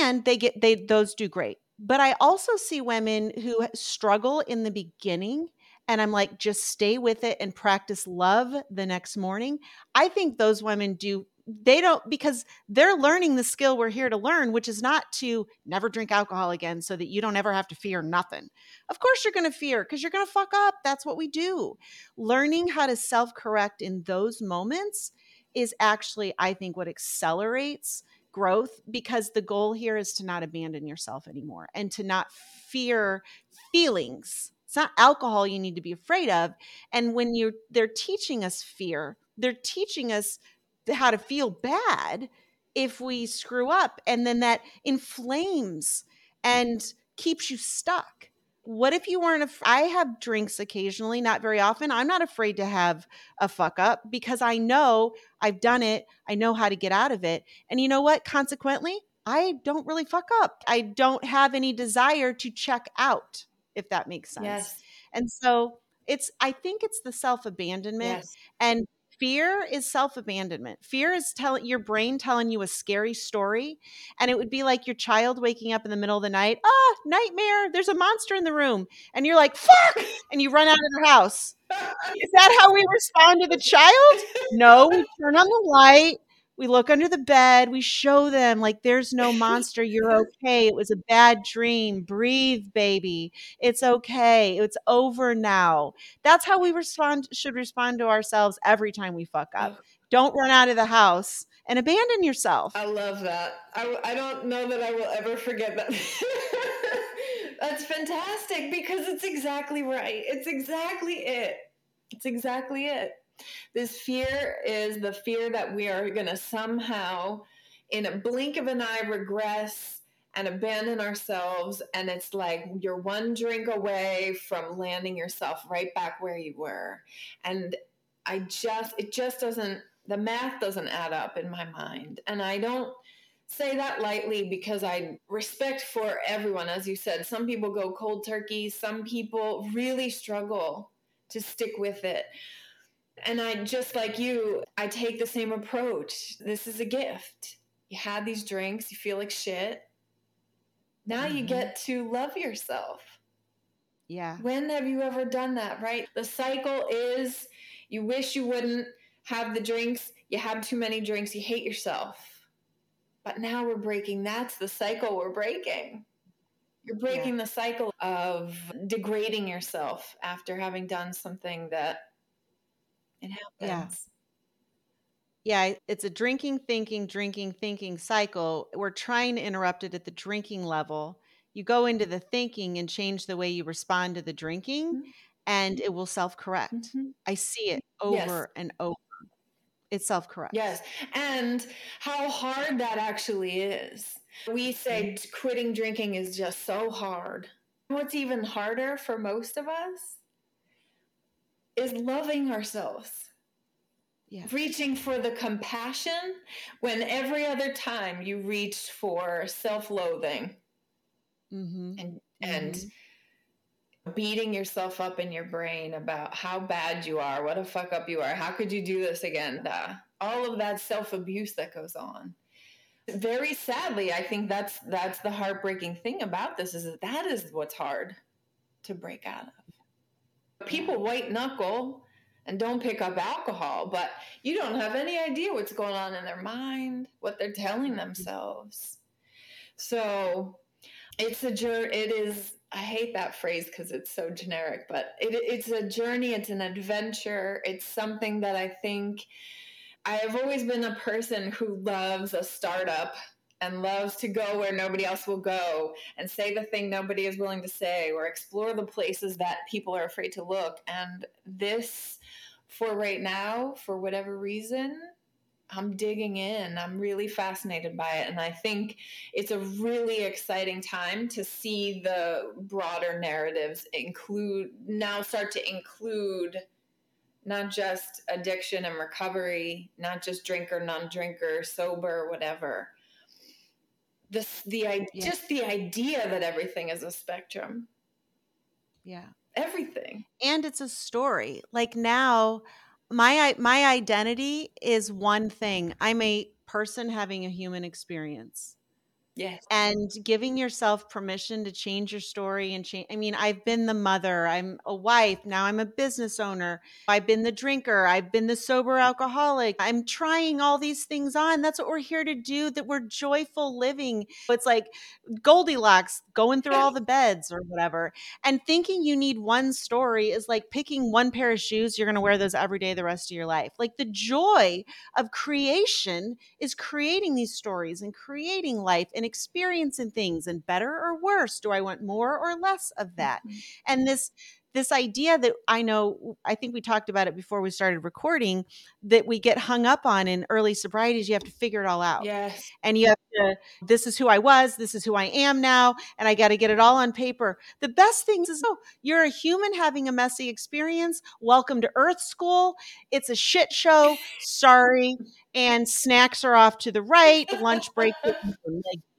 And they get, they, those do great. But I also see women who struggle in the beginning. And I'm like, just stay with it and practice love the next morning. I think those women do, they don't, because they're learning the skill we're here to learn, which is not to never drink alcohol again so that you don't ever have to fear nothing. Of course you're going to fear because you're going to fuck up. That's what we do. Learning how to self-correct in those moments is actually, I think, what accelerates growth, because the goal here is to not abandon yourself anymore and to not fear feelings. It's not alcohol you need to be afraid of. And when you're, they're teaching us fear, they're teaching us how to feel bad if we screw up. And then that inflames and keeps you stuck. What if you weren't, af- I have drinks occasionally, not very often. I'm not afraid to have a fuck up because I know I've done it. I know how to get out of it. And you know what? Consequently, I don't really fuck up. I don't have any desire to check out, if that makes sense. Yes. And so it's, I think it's the self-abandonment. Yes. And fear is self-abandonment. Fear is telling your brain telling you a scary story. And it would be like your child waking up in the middle of the night, oh, nightmare, there's a monster in the room. And you're like, fuck, and you run out of the house. Is that how we respond to the child? No, we turn on the light. We look under the bed. We show them like there's no monster. You're okay. It was a bad dream. Breathe, baby. It's okay. It's over now. That's how we respond. Should respond to ourselves every time we fuck up. Don't run out of the house and abandon yourself. I love that. I, I don't know that I will ever forget that. That's fantastic because it's exactly right. It's exactly it. It's exactly it. This fear is the fear that we are going to somehow, in a blink of an eye, regress and abandon ourselves. And it's like you're one drink away from landing yourself right back where you were. And I just, it just doesn't, the math doesn't add up in my mind. And I don't say that lightly because I respect for everyone. As you said, some people go cold turkey. Some people really struggle to stick with it. And I, just like you, I take the same approach. This is a gift. You had these drinks. You feel like shit. Now mm-hmm. you get to love yourself. Yeah. When have you ever done that, right? The cycle is you wish you wouldn't have the drinks. You have too many drinks. You hate yourself. But now we're breaking. That's the cycle we're breaking. You're breaking yeah. the cycle of degrading yourself after having done something that it happens. Yeah. yeah, it's a drinking, thinking, drinking, thinking cycle. We're trying to interrupt it at the drinking level. You go into the thinking and change the way you respond to the drinking, mm-hmm. and it will self-correct. Mm-hmm. I see it over yes. and over. It self-corrects. Yes, and how hard that actually is. We say quitting drinking is just so hard. What's even harder for most of us is loving ourselves, yeah. reaching for the compassion when every other time you reach for self-loathing mm-hmm. and and mm-hmm. beating yourself up in your brain about how bad you are, what a fuck up you are, how could you do this again? Uh, all of that self-abuse that goes on. Very sadly, I think that's that's the heartbreaking thing about this is that, that is what's hard to break out of. People white knuckle and don't pick up alcohol, but you don't have any idea what's going on in their mind, what they're telling themselves. So it's a journey. It is, I hate that phrase because it's so generic, but it, it's a journey. It's an adventure. It's something that I think I have always been a person who loves a startup and loves to go where nobody else will go and say the thing nobody is willing to say or explore the places that people are afraid to look. And this, for right now, for whatever reason, I'm digging in. I'm really fascinated by it. And I think it's a really exciting time to see the broader narratives include, now start to include not just addiction and recovery, not just drinker, non-drinker, sober, whatever. This, the yeah. just the idea that everything is a spectrum. Yeah. Everything. And it's a story. Like now my, my identity is one thing. I'm a person having a human experience. Yes. And giving yourself permission to change your story and change. I mean, I've been the mother. I'm a wife. Now I'm a business owner. I've been the drinker. I've been the sober alcoholic. I'm trying all these things on. That's what we're here to do, that we're joyful living. It's like Goldilocks going through all the beds or whatever. And thinking you need one story is like picking one pair of shoes. You're going to wear those every day the rest of your life. Like the joy of creation is creating these stories and creating life and experiencing things, and better or worse. Do I want more or less of that? Mm-hmm. And this, this idea that I know, I think we talked about it before we started recording, that we get hung up on in early sobriety is you have to figure it all out. Yes. And you have to, this is who I was, this is who I am now, and I got to get it all on paper. The best thing is, oh, you're a human having a messy experience. Welcome to Earth School. It's a shit show. Sorry. And snacks are off to the right. Lunch break.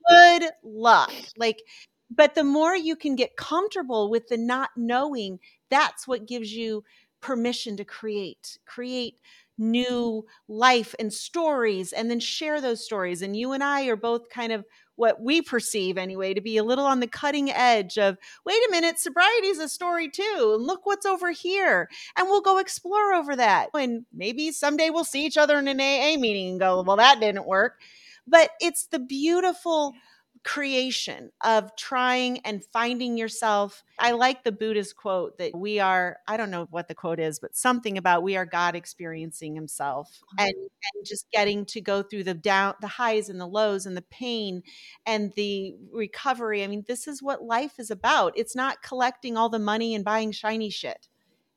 Good luck. Like, but the more you can get comfortable with the not knowing, that's what gives you permission to create, create new life and stories, and then share those stories. And you and I are both kind of what we perceive anyway to be a little on the cutting edge of, wait a minute, sobriety is a story too. And look what's over here. And we'll go explore over that. And maybe someday we'll see each other in an A A meeting and go, well, that didn't work. But it's the beautiful creation of trying and finding yourself. I like the Buddhist quote that we are, I don't know what the quote is, but something about we are God experiencing himself, and, and just getting to go through the down, the highs and the lows and the pain and the recovery. I mean, this is what life is about. It's not collecting all the money and buying shiny shit.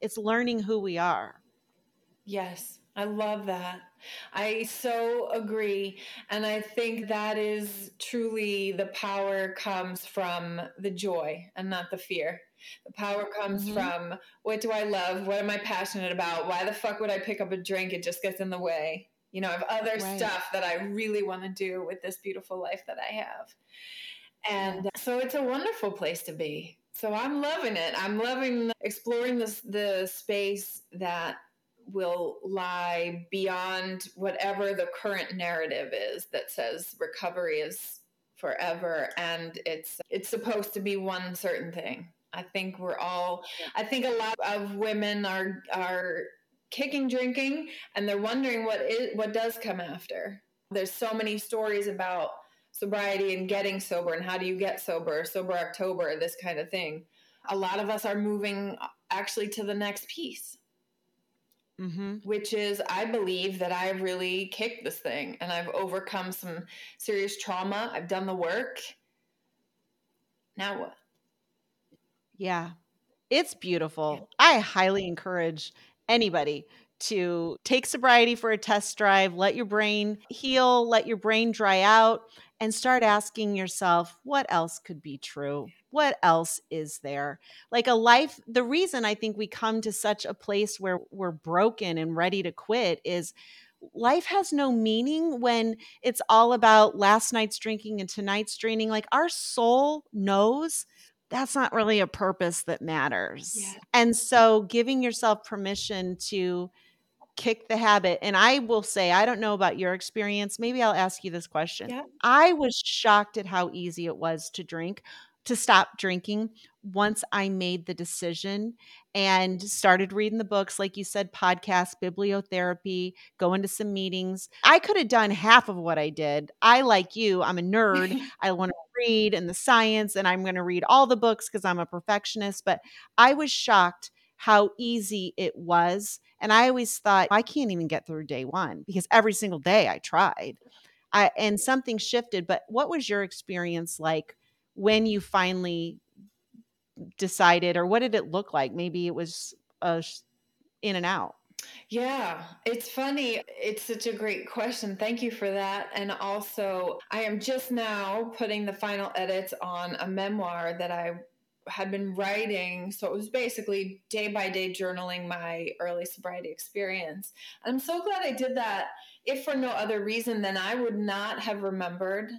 It's learning who we are. Yes. I love that. I so agree. And I think that is truly the power comes from the joy and not the fear. The power comes mm-hmm. from, what do I love? What am I passionate about? Why the fuck would I pick up a drink? It just gets in the way. You know, I have other right. stuff that I really want to do with this beautiful life that I have. And so it's a wonderful place to be. So I'm loving it. I'm loving exploring this, the space that will lie beyond whatever the current narrative is that says recovery is forever and it's it's supposed to be one certain thing. I think we're all, I think a lot of women are are kicking drinking and they're wondering what is, what does come after. There's so many stories about sobriety and getting sober and how do you get sober, Sober October, this kind of thing. A lot of us are moving actually to the next piece. Mm-hmm. Which is, I believe that I've really kicked this thing and I've overcome some serious trauma. I've done the work. Now what? Yeah, it's beautiful. Yeah. I highly encourage anybody to take sobriety for a test drive, let your brain heal, let your brain dry out, and start asking yourself, what else could be true? What else is there? Like a life, the reason I think we come to such a place where we're broken and ready to quit is life has no meaning when it's all about last night's drinking and tonight's drinking. Like our soul knows that's not really a purpose that matters. Yeah. And so giving yourself permission to kick the habit. And I will say, I don't know about your experience. Maybe I'll ask you this question. Yeah. I was shocked at how easy it was to drink, to stop drinking once I made the decision and started reading the books, like you said, podcasts, bibliotherapy, going to some meetings. I could have done half of what I did. I, like you, I'm a nerd. I want to read and the science, and I'm going to read all the books because I'm a perfectionist. But I was shocked how easy it was. And I always thought, I can't even get through day one because every single day I tried I, and something shifted. But what was your experience like when you finally decided, or what did it look like? Maybe it was uh, in and out. Yeah, it's funny. It's such a great question. Thank you for that. And also, I am just now putting the final edits on a memoir that I had been writing. So it was basically day by day journaling my early sobriety experience. And I'm so glad I did that. If for no other reason, then I would not have remembered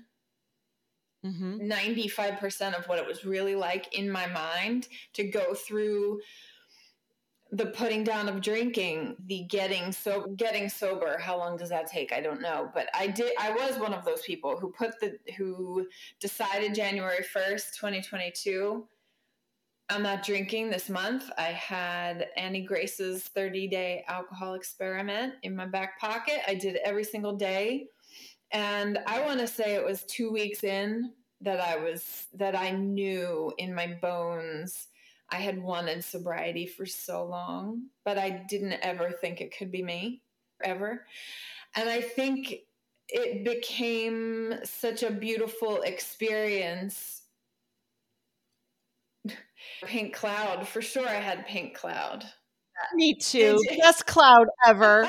mm-hmm. ninety-five percent of what it was really like in my mind to go through the putting down of drinking, the getting so getting sober. How long does that take? I don't know. But I did. I was one of those people who put the who decided January first, twenty twenty-two. I'm not drinking this month. I had Annie Grace's thirty-day alcohol experiment in my back pocket. I did it every single day. And I want to say it was two weeks in that I was, that I knew in my bones I had wanted sobriety for so long, but I didn't ever think it could be me, ever. And I think it became such a beautiful experience. Pink cloud. For sure I had pink cloud. Me too. Best cloud ever.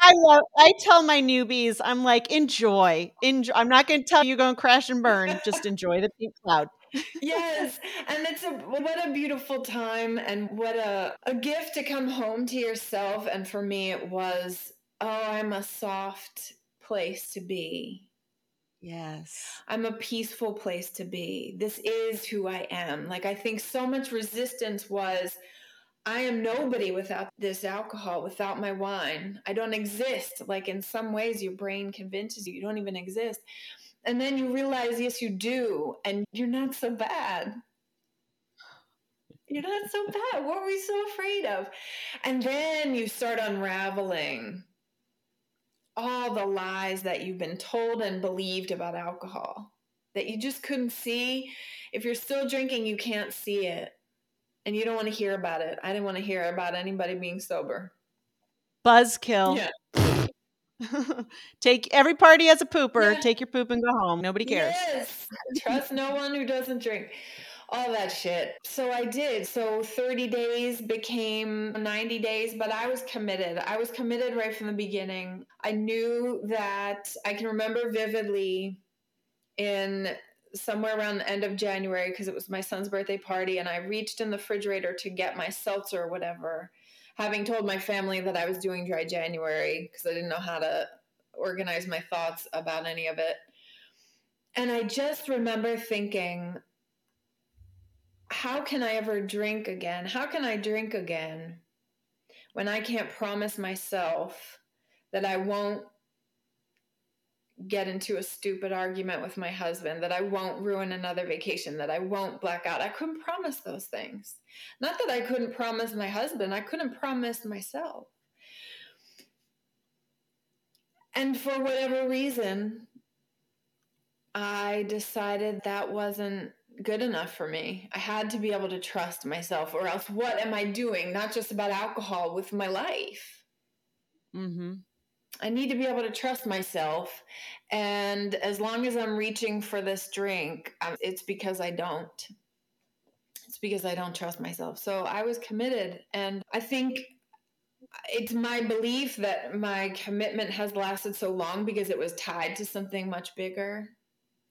I love, I tell my newbies, I'm like, enjoy. enjoy. I'm not going to tell you going to crash and burn. Just enjoy the pink cloud. Yes. And it's a, what a beautiful time and what a, a gift to come home to yourself. And for me, it was, oh, I'm a soft place to be. Yes. I'm a peaceful place to be. This is who I am. Like, I think so much resistance was, I am nobody without this alcohol, without my wine. I don't exist. Like in some ways, your brain convinces you you don't even exist. And then you realize, yes, you do. And you're not so bad. You're not so bad. What were we so afraid of? And then you start unraveling all the lies that you've been told and believed about alcohol that you just couldn't see. If you're still drinking, you can't see it. And you don't want to hear about it. I didn't want to hear about anybody being sober. Buzzkill. Yeah. Take every party has a pooper. Yeah. Take your poop and go home. Nobody cares. Yes. Trust no one who doesn't drink. All that shit. So I did. So thirty days became ninety days, but I was committed. I was committed right from the beginning. I knew that I can remember vividly in somewhere around the end of January, because it was my son's birthday party, and I reached in the refrigerator to get my seltzer or whatever, having told my family that I was doing Dry January because I didn't know how to organize my thoughts about any of it. And I just remember thinking, how can I ever drink again? How can I drink again when I can't promise myself that I won't get into a stupid argument with my husband, that I won't ruin another vacation, that I won't black out? I couldn't promise those things. Not that I couldn't promise my husband. I couldn't promise myself. And for whatever reason, I decided that wasn't good enough for me. I had to be able to trust myself, or else what am I doing? Not just about alcohol, with my life. Mm-hmm. I need to be able to trust myself. And as long as I'm reaching for this drink, it's because I don't. It's because I don't trust myself. So I was committed. And I think it's my belief that my commitment has lasted so long because it was tied to something much bigger.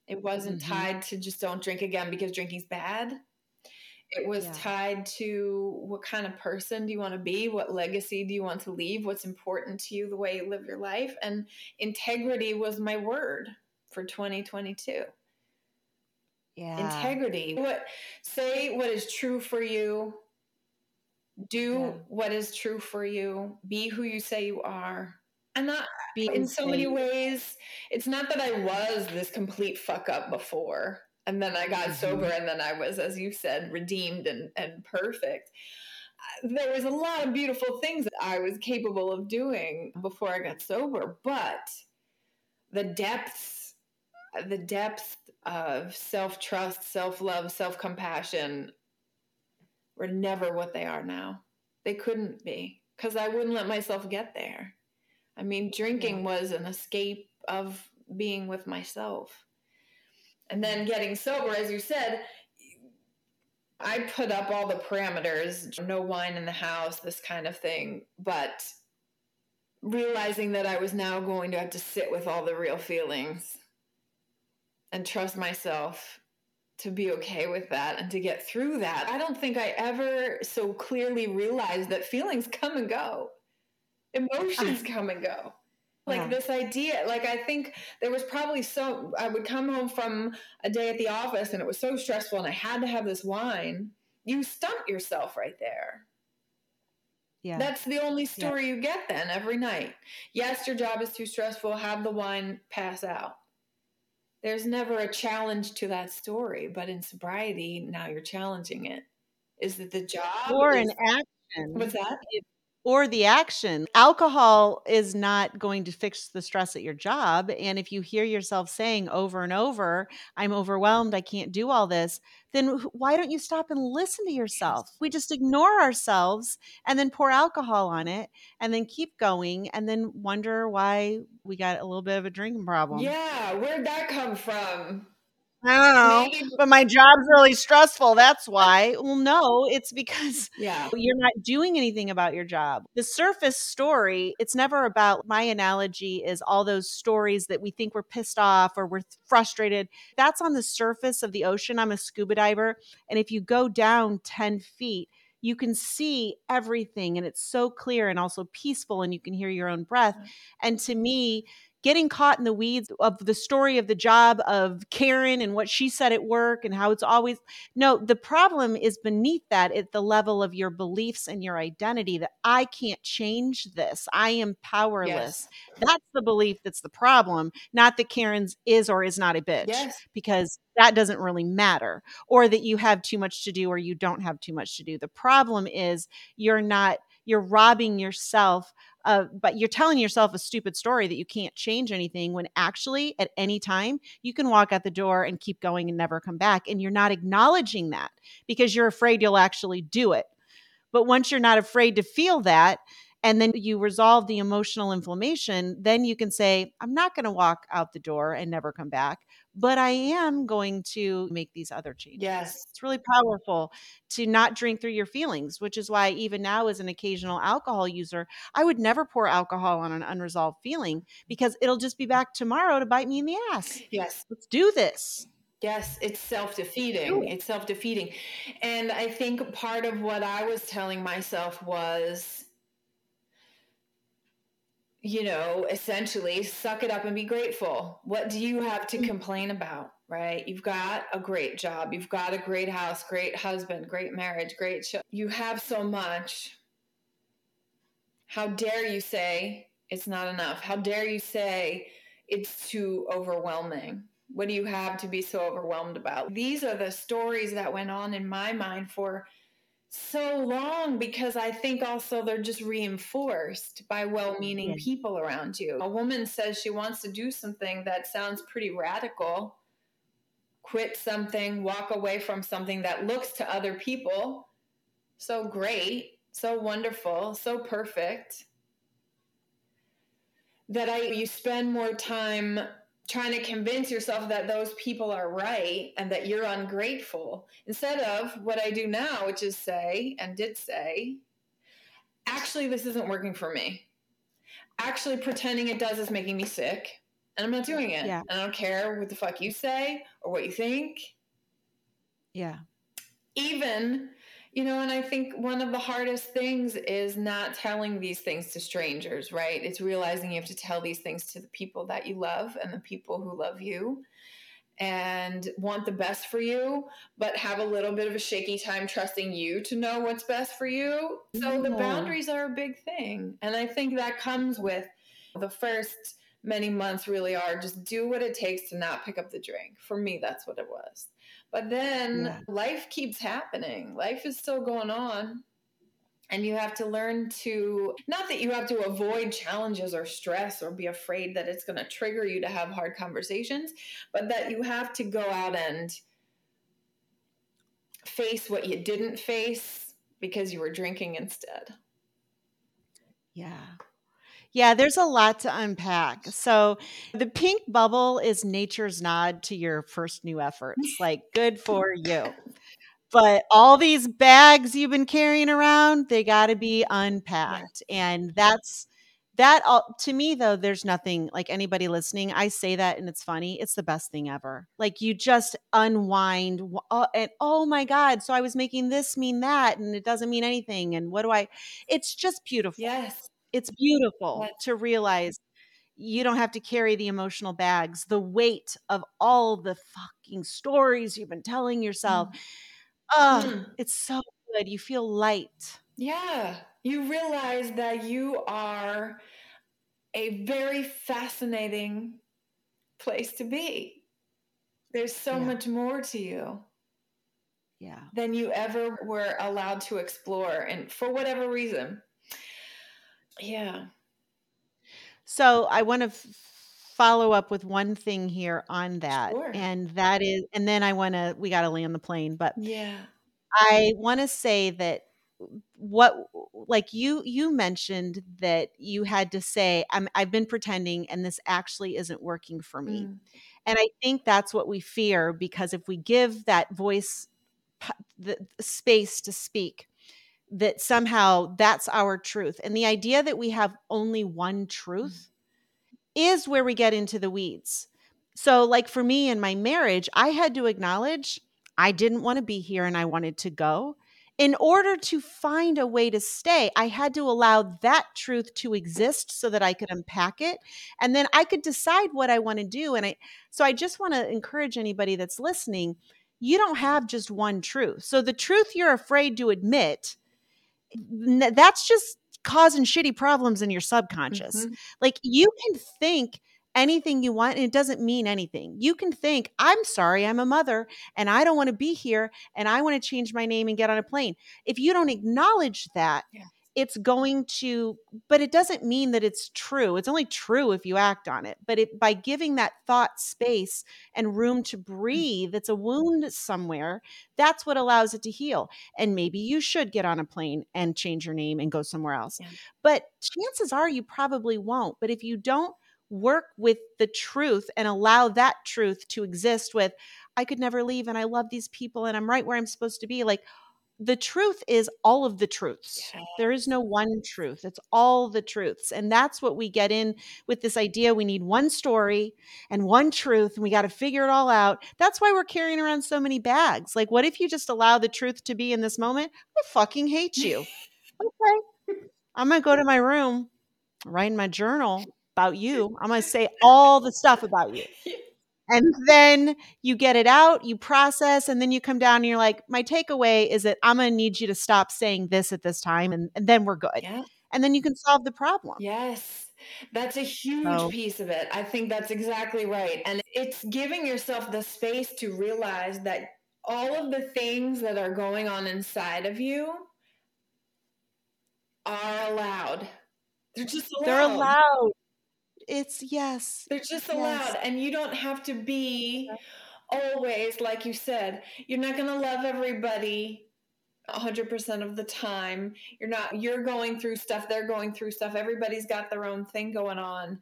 It wasn't mm-hmm. tied to just don't drink again because drinking's bad. It was yeah. tied to what kind of person do you want to be? What legacy do you want to leave? What's important to you, the way you live your life? And integrity was my word for twenty twenty-two. Yeah. Integrity. What, say what is true for you. Do yeah. what is true for you. Be who you say you are. And that, be in so many ways, it's not that I was this complete fuck up before. And then I got sober, and then I was, as you said, redeemed and, and perfect. There was a lot of beautiful things that I was capable of doing before I got sober, but the depths, the depths of self-trust, self-love, self-compassion were never what they are now. They couldn't be, because I wouldn't let myself get there. I mean, drinking was an escape of being with myself. And then getting sober, as you said, I put up all the parameters, no wine in the house, this kind of thing. But realizing that I was now going to have to sit with all the real feelings and trust myself to be okay with that and to get through that. I don't think I ever so clearly realized that feelings come and go. Emotions come and go. Like yeah. this idea, like I think there was probably so, I would come home from a day at the office and it was so stressful and I had to have this wine. You stump yourself right there. Yeah. That's the only story yeah. you get then every night. Yes, your job is too stressful. Have the wine, pass out. There's never a challenge to that story, but in sobriety, now you're challenging it. Is it the job? Or an action. What's that? It- Or the action. Alcohol is not going to fix the stress at your job. And if you hear yourself saying over and over, I'm overwhelmed, I can't do all this, then why don't you stop and listen to yourself? We just ignore ourselves and then pour alcohol on it and then keep going and then wonder why we got a little bit of a drinking problem. Yeah, where'd that come from? I don't know, but my job's really stressful. That's why. Well, no, it's because yeah. you're not doing anything about your job. The surface story, it's never about, my analogy is all those stories that we think we're pissed off or we're frustrated. That's on the surface of the ocean. I'm a scuba diver. And if you go down ten feet, you can see everything. And it's so clear and also peaceful. And you can hear your own breath. And to me, getting caught in the weeds of the story of the job of Karen and what she said at work and how it's always, no, the problem is beneath that at the level of your beliefs and your identity that I can't change this. I am powerless. Yes. That's the belief that's the problem, not that Karen's is or is not a bitch, yes. because that doesn't really matter, or that you have too much to do or you don't have too much to do. The problem is you're not, you're robbing yourself of, but you're telling yourself a stupid story that you can't change anything when actually at any time you can walk out the door and keep going and never come back. And you're not acknowledging that because you're afraid you'll actually do it. But once you're not afraid to feel that, and then you resolve the emotional inflammation, then you can say, I'm not going to walk out the door and never come back, but I am going to make these other changes. Yes. It's really powerful to not drink through your feelings, which is why even now as an occasional alcohol user, I would never pour alcohol on an unresolved feeling because it'll just be back tomorrow to bite me in the ass. Yes. Let's do this. Yes, it's self-defeating. It's self-defeating. And I think part of what I was telling myself was, you know, essentially suck it up and be grateful. What do you have to complain about, right? You've got a great job. You've got a great house, great husband, great marriage, great show. You have so much. How dare you say it's not enough? How dare you say it's too overwhelming? What do you have to be so overwhelmed about? These are the stories that went on in my mind for so long, because I think also they're just reinforced by well-meaning yes. people around you. A woman says she wants to do something that sounds pretty radical, quit something, walk away from something that looks to other people so great, so wonderful, so perfect, that I you spend more time trying to convince yourself that those people are right and that you're ungrateful, instead of what I do now, which is say, and did say, actually, this isn't working for me. Actually, pretending it does is making me sick, and I'm not doing it. Yeah. And I don't care what the fuck you say or what you think. Yeah. Even, you know, and I think one of the hardest things is not telling these things to strangers, right? It's realizing you have to tell these things to the people that you love and the people who love you and want the best for you, but have a little bit of a shaky time trusting you to know what's best for you. So the boundaries are a big thing. And I think that comes with the first many months really are just do what it takes to not pick up the drink. For me, that's what it was. But then yeah. life keeps happening. Life is still going on. And you have to learn to, not that you have to avoid challenges or stress or be afraid that it's going to trigger you to have hard conversations, but that you have to go out and face what you didn't face because you were drinking instead. Yeah. Yeah, there's a lot to unpack. So the pink bubble is nature's nod to your first new efforts. Like, good for you. But all these bags you've been carrying around, they got to be unpacked. And that's that. All, to me, though, there's nothing like anybody listening. I say that and it's funny. It's the best thing ever. Like, you just unwind. And oh, my God. So I was making this mean that, and it doesn't mean anything. And what do I? It's just beautiful. Yes. It's beautiful yes. to realize you don't have to carry the emotional bags, the weight of all the fucking stories you've been telling yourself. Mm. Oh, mm. It's so good. You feel light. Yeah. You realize that you are a very fascinating place to be. There's so yeah. much more to you. Yeah. Than you ever were allowed to explore, and for whatever reason. Yeah. So I want to f- follow up with one thing here on that. Sure. And that is, and then I want to, we got to land the plane, but yeah, I want to say that what, like you, you mentioned that you had to say, I'm, I've been pretending and this actually isn't working for me. Mm. And I think that's what we fear, because if we give that voice p- the, the space to speak, that somehow that's our truth. And the idea that we have only one truth is where we get into the weeds. So like for me in my marriage, I had to acknowledge I didn't want to be here and I wanted to go. In order to find a way to stay, I had to allow that truth to exist so that I could unpack it. And then I could decide what I want to do. And I, so I just want to encourage anybody that's listening, you don't have just one truth. So the truth you're afraid to admit, that's just causing shitty problems in your subconscious. Mm-hmm. Like you can think anything you want, and it doesn't mean anything. You can think, I'm sorry, I'm a mother, and I don't want to be here, and I want to change my name and get on a plane. If you don't acknowledge that, yeah. it's going to, but it doesn't mean that it's true. It's only true if you act on it. But it, by giving that thought space and room to breathe, it's a wound somewhere, that's what allows it to heal. And maybe you should get on a plane and change your name and go somewhere else. Yeah. But chances are you probably won't. But if you don't work with the truth and allow that truth to exist with, I could never leave and I love these people and I'm right where I'm supposed to be. Like the truth is all of the truths. Yeah. There is no one truth. It's all the truths. And that's what we get in with this idea. We need one story and one truth and we got to figure it all out. That's why we're carrying around so many bags. Like what if you just allow the truth to be in this moment? I fucking hate you. Okay. I'm going to go to my room, write in my journal about you. I'm going to say all the stuff about you. And then you get it out, you process, and then you come down and you're like, my takeaway is that I'm going to need you to stop saying this at this time. And, and then we're good. Yeah. And then you can solve the problem. Yes. That's a huge oh. piece of it. I think that's exactly right. And it's giving yourself the space to realize that all of the things that are going on inside of you are allowed. They're just allowed. They're allowed. It's yes. They're just allowed. Yes. And you don't have to be always, like you said, you're not going to love everybody one hundred percent of the time. You're not, you're going through stuff. They're going through stuff. Everybody's got their own thing going on.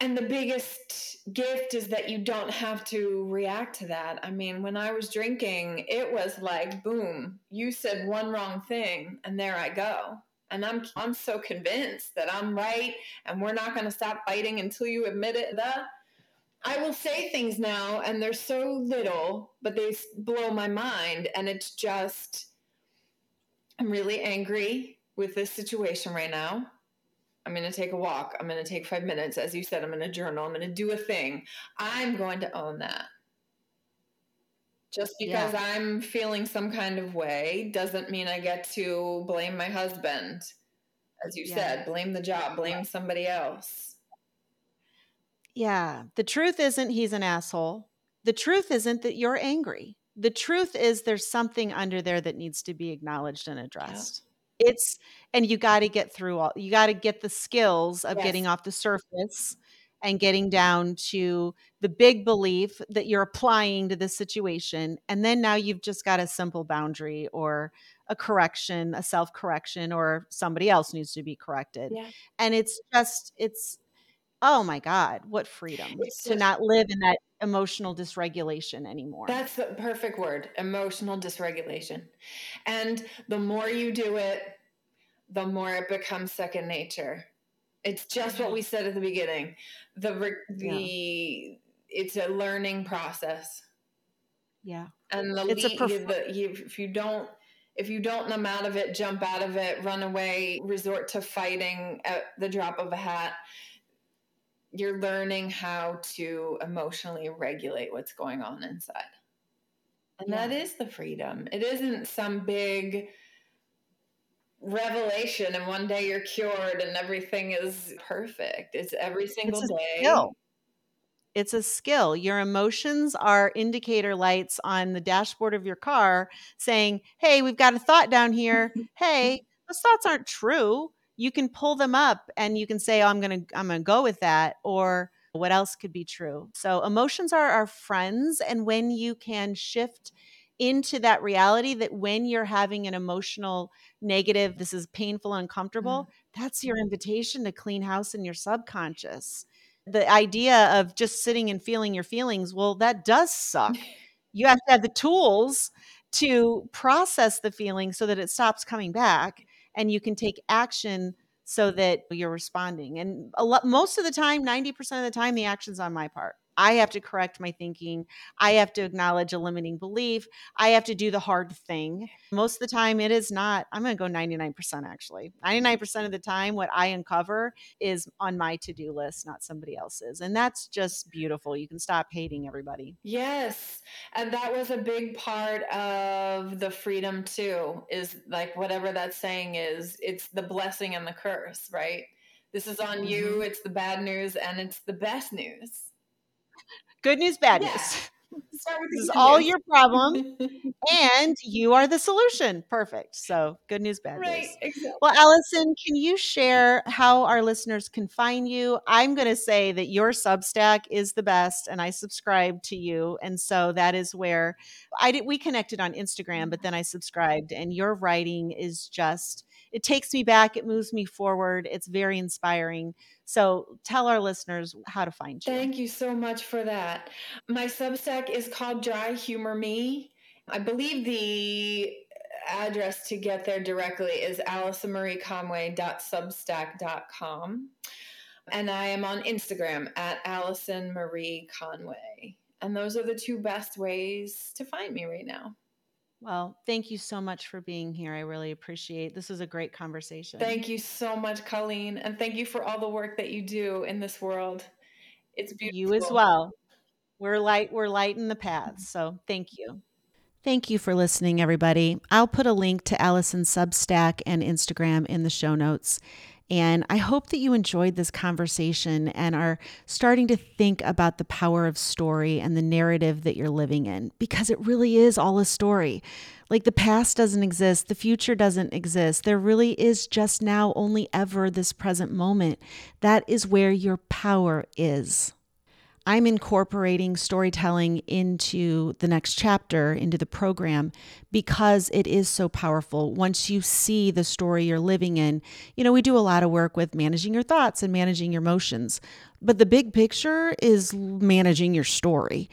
And the biggest gift is that you don't have to react to that. I mean, when I was drinking, it was like, boom, you said one wrong thing and there I go. And I'm I'm so convinced that I'm right and we're not going to stop fighting until you admit it. The, I will say things now and they're so little, but they blow my mind. And it's just, I'm really angry with this situation right now. I'm going to take a walk. I'm going to take five minutes. As you said, I'm going to journal. I'm going to do a thing. I'm going to own that. Just because yeah. I'm feeling some kind of way doesn't mean I get to blame my husband. As you yeah. said, blame the job, blame somebody else. Yeah. The truth isn't he's an asshole. The truth isn't that you're angry. The truth is there's something under there that needs to be acknowledged and addressed. Yeah. It's, and you got to get through all, you got to get the skills of yes. getting off the surface and getting down to the big belief that you're applying to this situation. And then now you've just got a simple boundary or a correction, a self-correction, or somebody else needs to be corrected. Yeah. And it's just, it's, oh my God, what freedom it's to just, not live in that emotional dysregulation anymore. That's the perfect word, emotional dysregulation. And the more you do it, the more it becomes second nature. It's just what we said at the beginning. The the yeah. It's a learning process. Yeah, and the it's lead, a perf- the, you, if you don't if you don't numb out of it, jump out of it, run away, resort to fighting at the drop of a hat, you're learning how to emotionally regulate what's going on inside, and yeah. that is the freedom. It isn't some big revelation and one day you're cured and everything is perfect. It's every single it's day. Skill. It's a skill. Your emotions are indicator lights on the dashboard of your car saying, hey, we've got a thought down here. Hey, those thoughts aren't true. You can pull them up and you can say, oh, I'm going to, I'm going to go with that. Or what else could be true? So emotions are our friends. And when you can shift into that reality that when you're having an emotional negative, this is painful, uncomfortable, mm-hmm. that's your invitation to clean house in your subconscious. The idea of just sitting and feeling your feelings, well, that does suck. You have to have the tools to process the feeling so that it stops coming back and you can take action so that you're responding. And a lot, most of the time, ninety percent of the time, the action's on my part. I have to correct my thinking. I have to acknowledge a limiting belief. I have to do the hard thing. Most of the time it is not, I'm going to go ninety-nine percent actually. ninety-nine percent of the time, what I uncover is on my to-do list, not somebody else's. And that's just beautiful. You can stop hating everybody. Yes. And that was a big part of the freedom too, is like whatever that saying is, it's the blessing and the curse, right? This is on you. It's the bad news and it's the best news. Good news, bad yeah. news. This is all your problem and you are the solution. Perfect. So good news, bad right, news. Exactly. Well, Allison, can you share how our listeners can find you? I'm going to say that your Substack is the best and I subscribe to you. And so that is where I did, we connected on Instagram, but then I subscribed and your writing is just, it takes me back. It moves me forward. It's very inspiring. So tell our listeners how to find you. Thank you so much for that. My Substack is called Dry Humor Me. I believe the address to get there directly is allison marie conway dot substack dot com. And I am on Instagram at Allison Marie Conway. And those are the two best ways to find me right now. Well, thank you so much for being here. I really appreciate it. This was a great conversation. Thank you so much, Colleen. And thank you for all the work that you do in this world. It's beautiful. You as well. We're light, we're lighting the path. So thank you. Thank you for listening, everybody. I'll put a link to Allison's Substack and Instagram in the show notes. And I hope that you enjoyed this conversation and are starting to think about the power of story and the narrative that you're living in, because it really is all a story. Like the past doesn't exist, the future doesn't exist. There really is just now, only ever, this present moment. That is where your power is. I'm incorporating storytelling into the next chapter, into the program, because it is so powerful. Once you see the story you're living in, you know, we do a lot of work with managing your thoughts and managing your emotions, but the big picture is managing your story.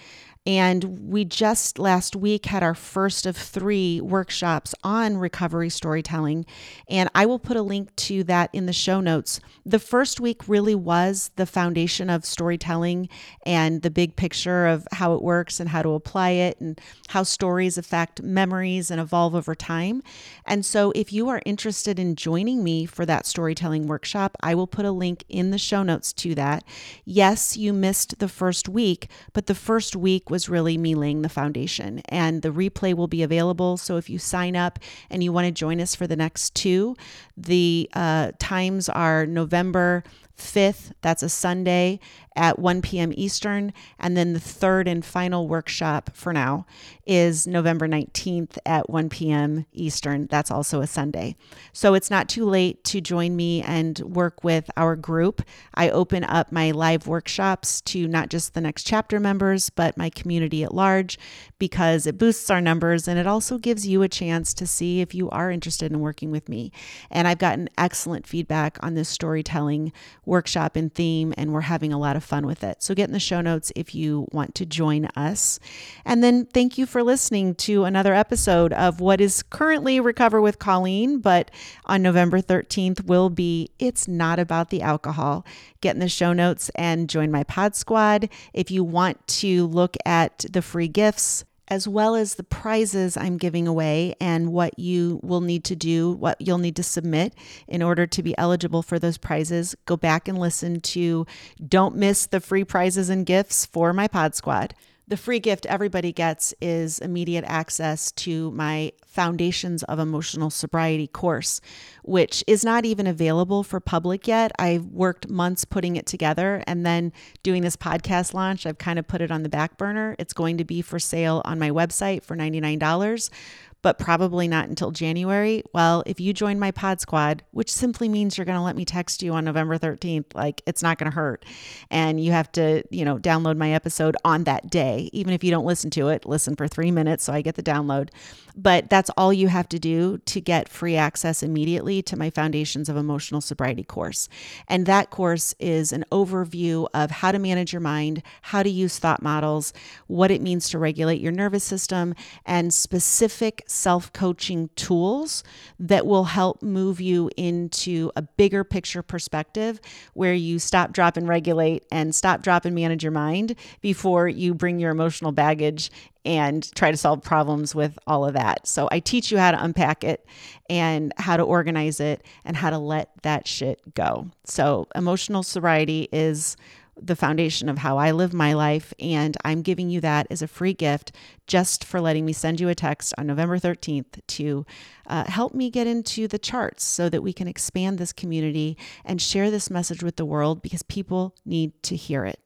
And we just last week had our first of three workshops on recovery storytelling. And I will put a link to that in the show notes. The first week really was the foundation of storytelling and the big picture of how it works and how to apply it and how stories affect memories and evolve over time. And so if you are interested in joining me for that storytelling workshop, I will put a link in the show notes to that. Yes, you missed the first week, but the first week was was really me laying the foundation, and the replay will be available. So if you sign up and you want to join us for the next two, the uh, times are November fifth, that's a Sunday at one p.m. Eastern. And then the third and final workshop for now is November nineteenth at one p.m. Eastern. That's also a Sunday. So it's not too late to join me and work with our group. I open up my live workshops to not just the Next Chapter members, but my community at large, because it boosts our numbers and it also gives you a chance to see if you are interested in working with me. And I've gotten excellent feedback on this storytelling workshop and theme, and we're having a lot of fun with it. So get in the show notes if you want to join us. And then thank you for listening to another episode of what is currently Recover with Colleen, but on November thirteenth will be It's Not About the Alcohol. Get in the show notes and join my pod squad. If you want to look at the free gifts, as well as the prizes I'm giving away and what you will need to do, what you'll need to submit in order to be eligible for those prizes, go back and listen to Don't Miss the Free Prizes and Gifts for my Pod Squad. The free gift everybody gets is immediate access to my Foundations of Emotional Sobriety course, which is not even available for public yet. I've worked months putting it together, and then doing this podcast launch, I've kind of put it on the back burner. It's going to be for sale on my website for ninety-nine dollars. But probably not until January. Well, if you join my pod squad, which simply means you're going to let me text you on November thirteenth, like it's not going to hurt. And you have to, you know, download my episode on that day. Even if you don't listen to it, listen for three minutes so I get the download. But that's all you have to do to get free access immediately to my Foundations of Emotional Sobriety course. And that course is an overview of how to manage your mind, how to use thought models, what it means to regulate your nervous system, and specific self-coaching tools that will help move you into a bigger picture perspective where you stop, drop, and regulate and stop, drop, and manage your mind before you bring your emotional baggage and try to solve problems with all of that. So I teach you how to unpack it and how to organize it and how to let that shit go. So emotional sobriety is the foundation of how I live my life, and I'm giving you that as a free gift just for letting me send you a text on November thirteenth to uh, help me get into the charts so that we can expand this community and share this message with the world, because people need to hear it.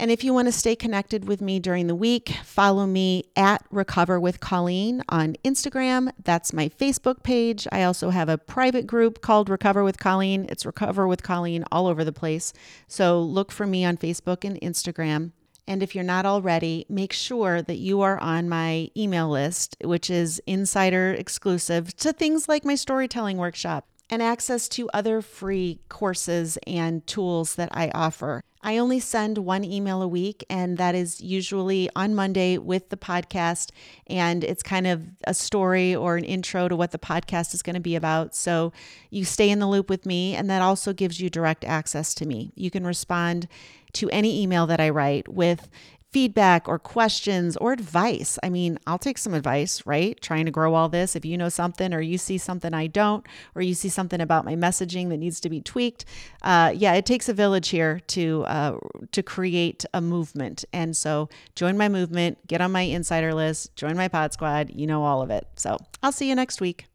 And if you want to stay connected with me during the week, follow me at Recover with Colleen on Instagram. That's my Facebook page. I also have a private group called Recover with Colleen. It's Recover with Colleen all over the place. So look for me on Facebook and Instagram. And if you're not already, make sure that you are on my email list, which is insider exclusive to things like my storytelling workshop and access to other free courses and tools that I offer. I only send one email a week, and that is usually on Monday with the podcast, and it's kind of a story or an intro to what the podcast is going to be about. So you stay in the loop with me, and that also gives you direct access to me. You can respond to any email that I write with feedback or questions or advice. I mean, I'll take some advice, right? Trying to grow all this. If you know something, or you see something I don't, or you see something about my messaging that needs to be tweaked. Uh, yeah, it takes a village here to, uh, to create a movement. And so join my movement, get on my insider list, join my pod squad, you know, all of it. So I'll see you next week.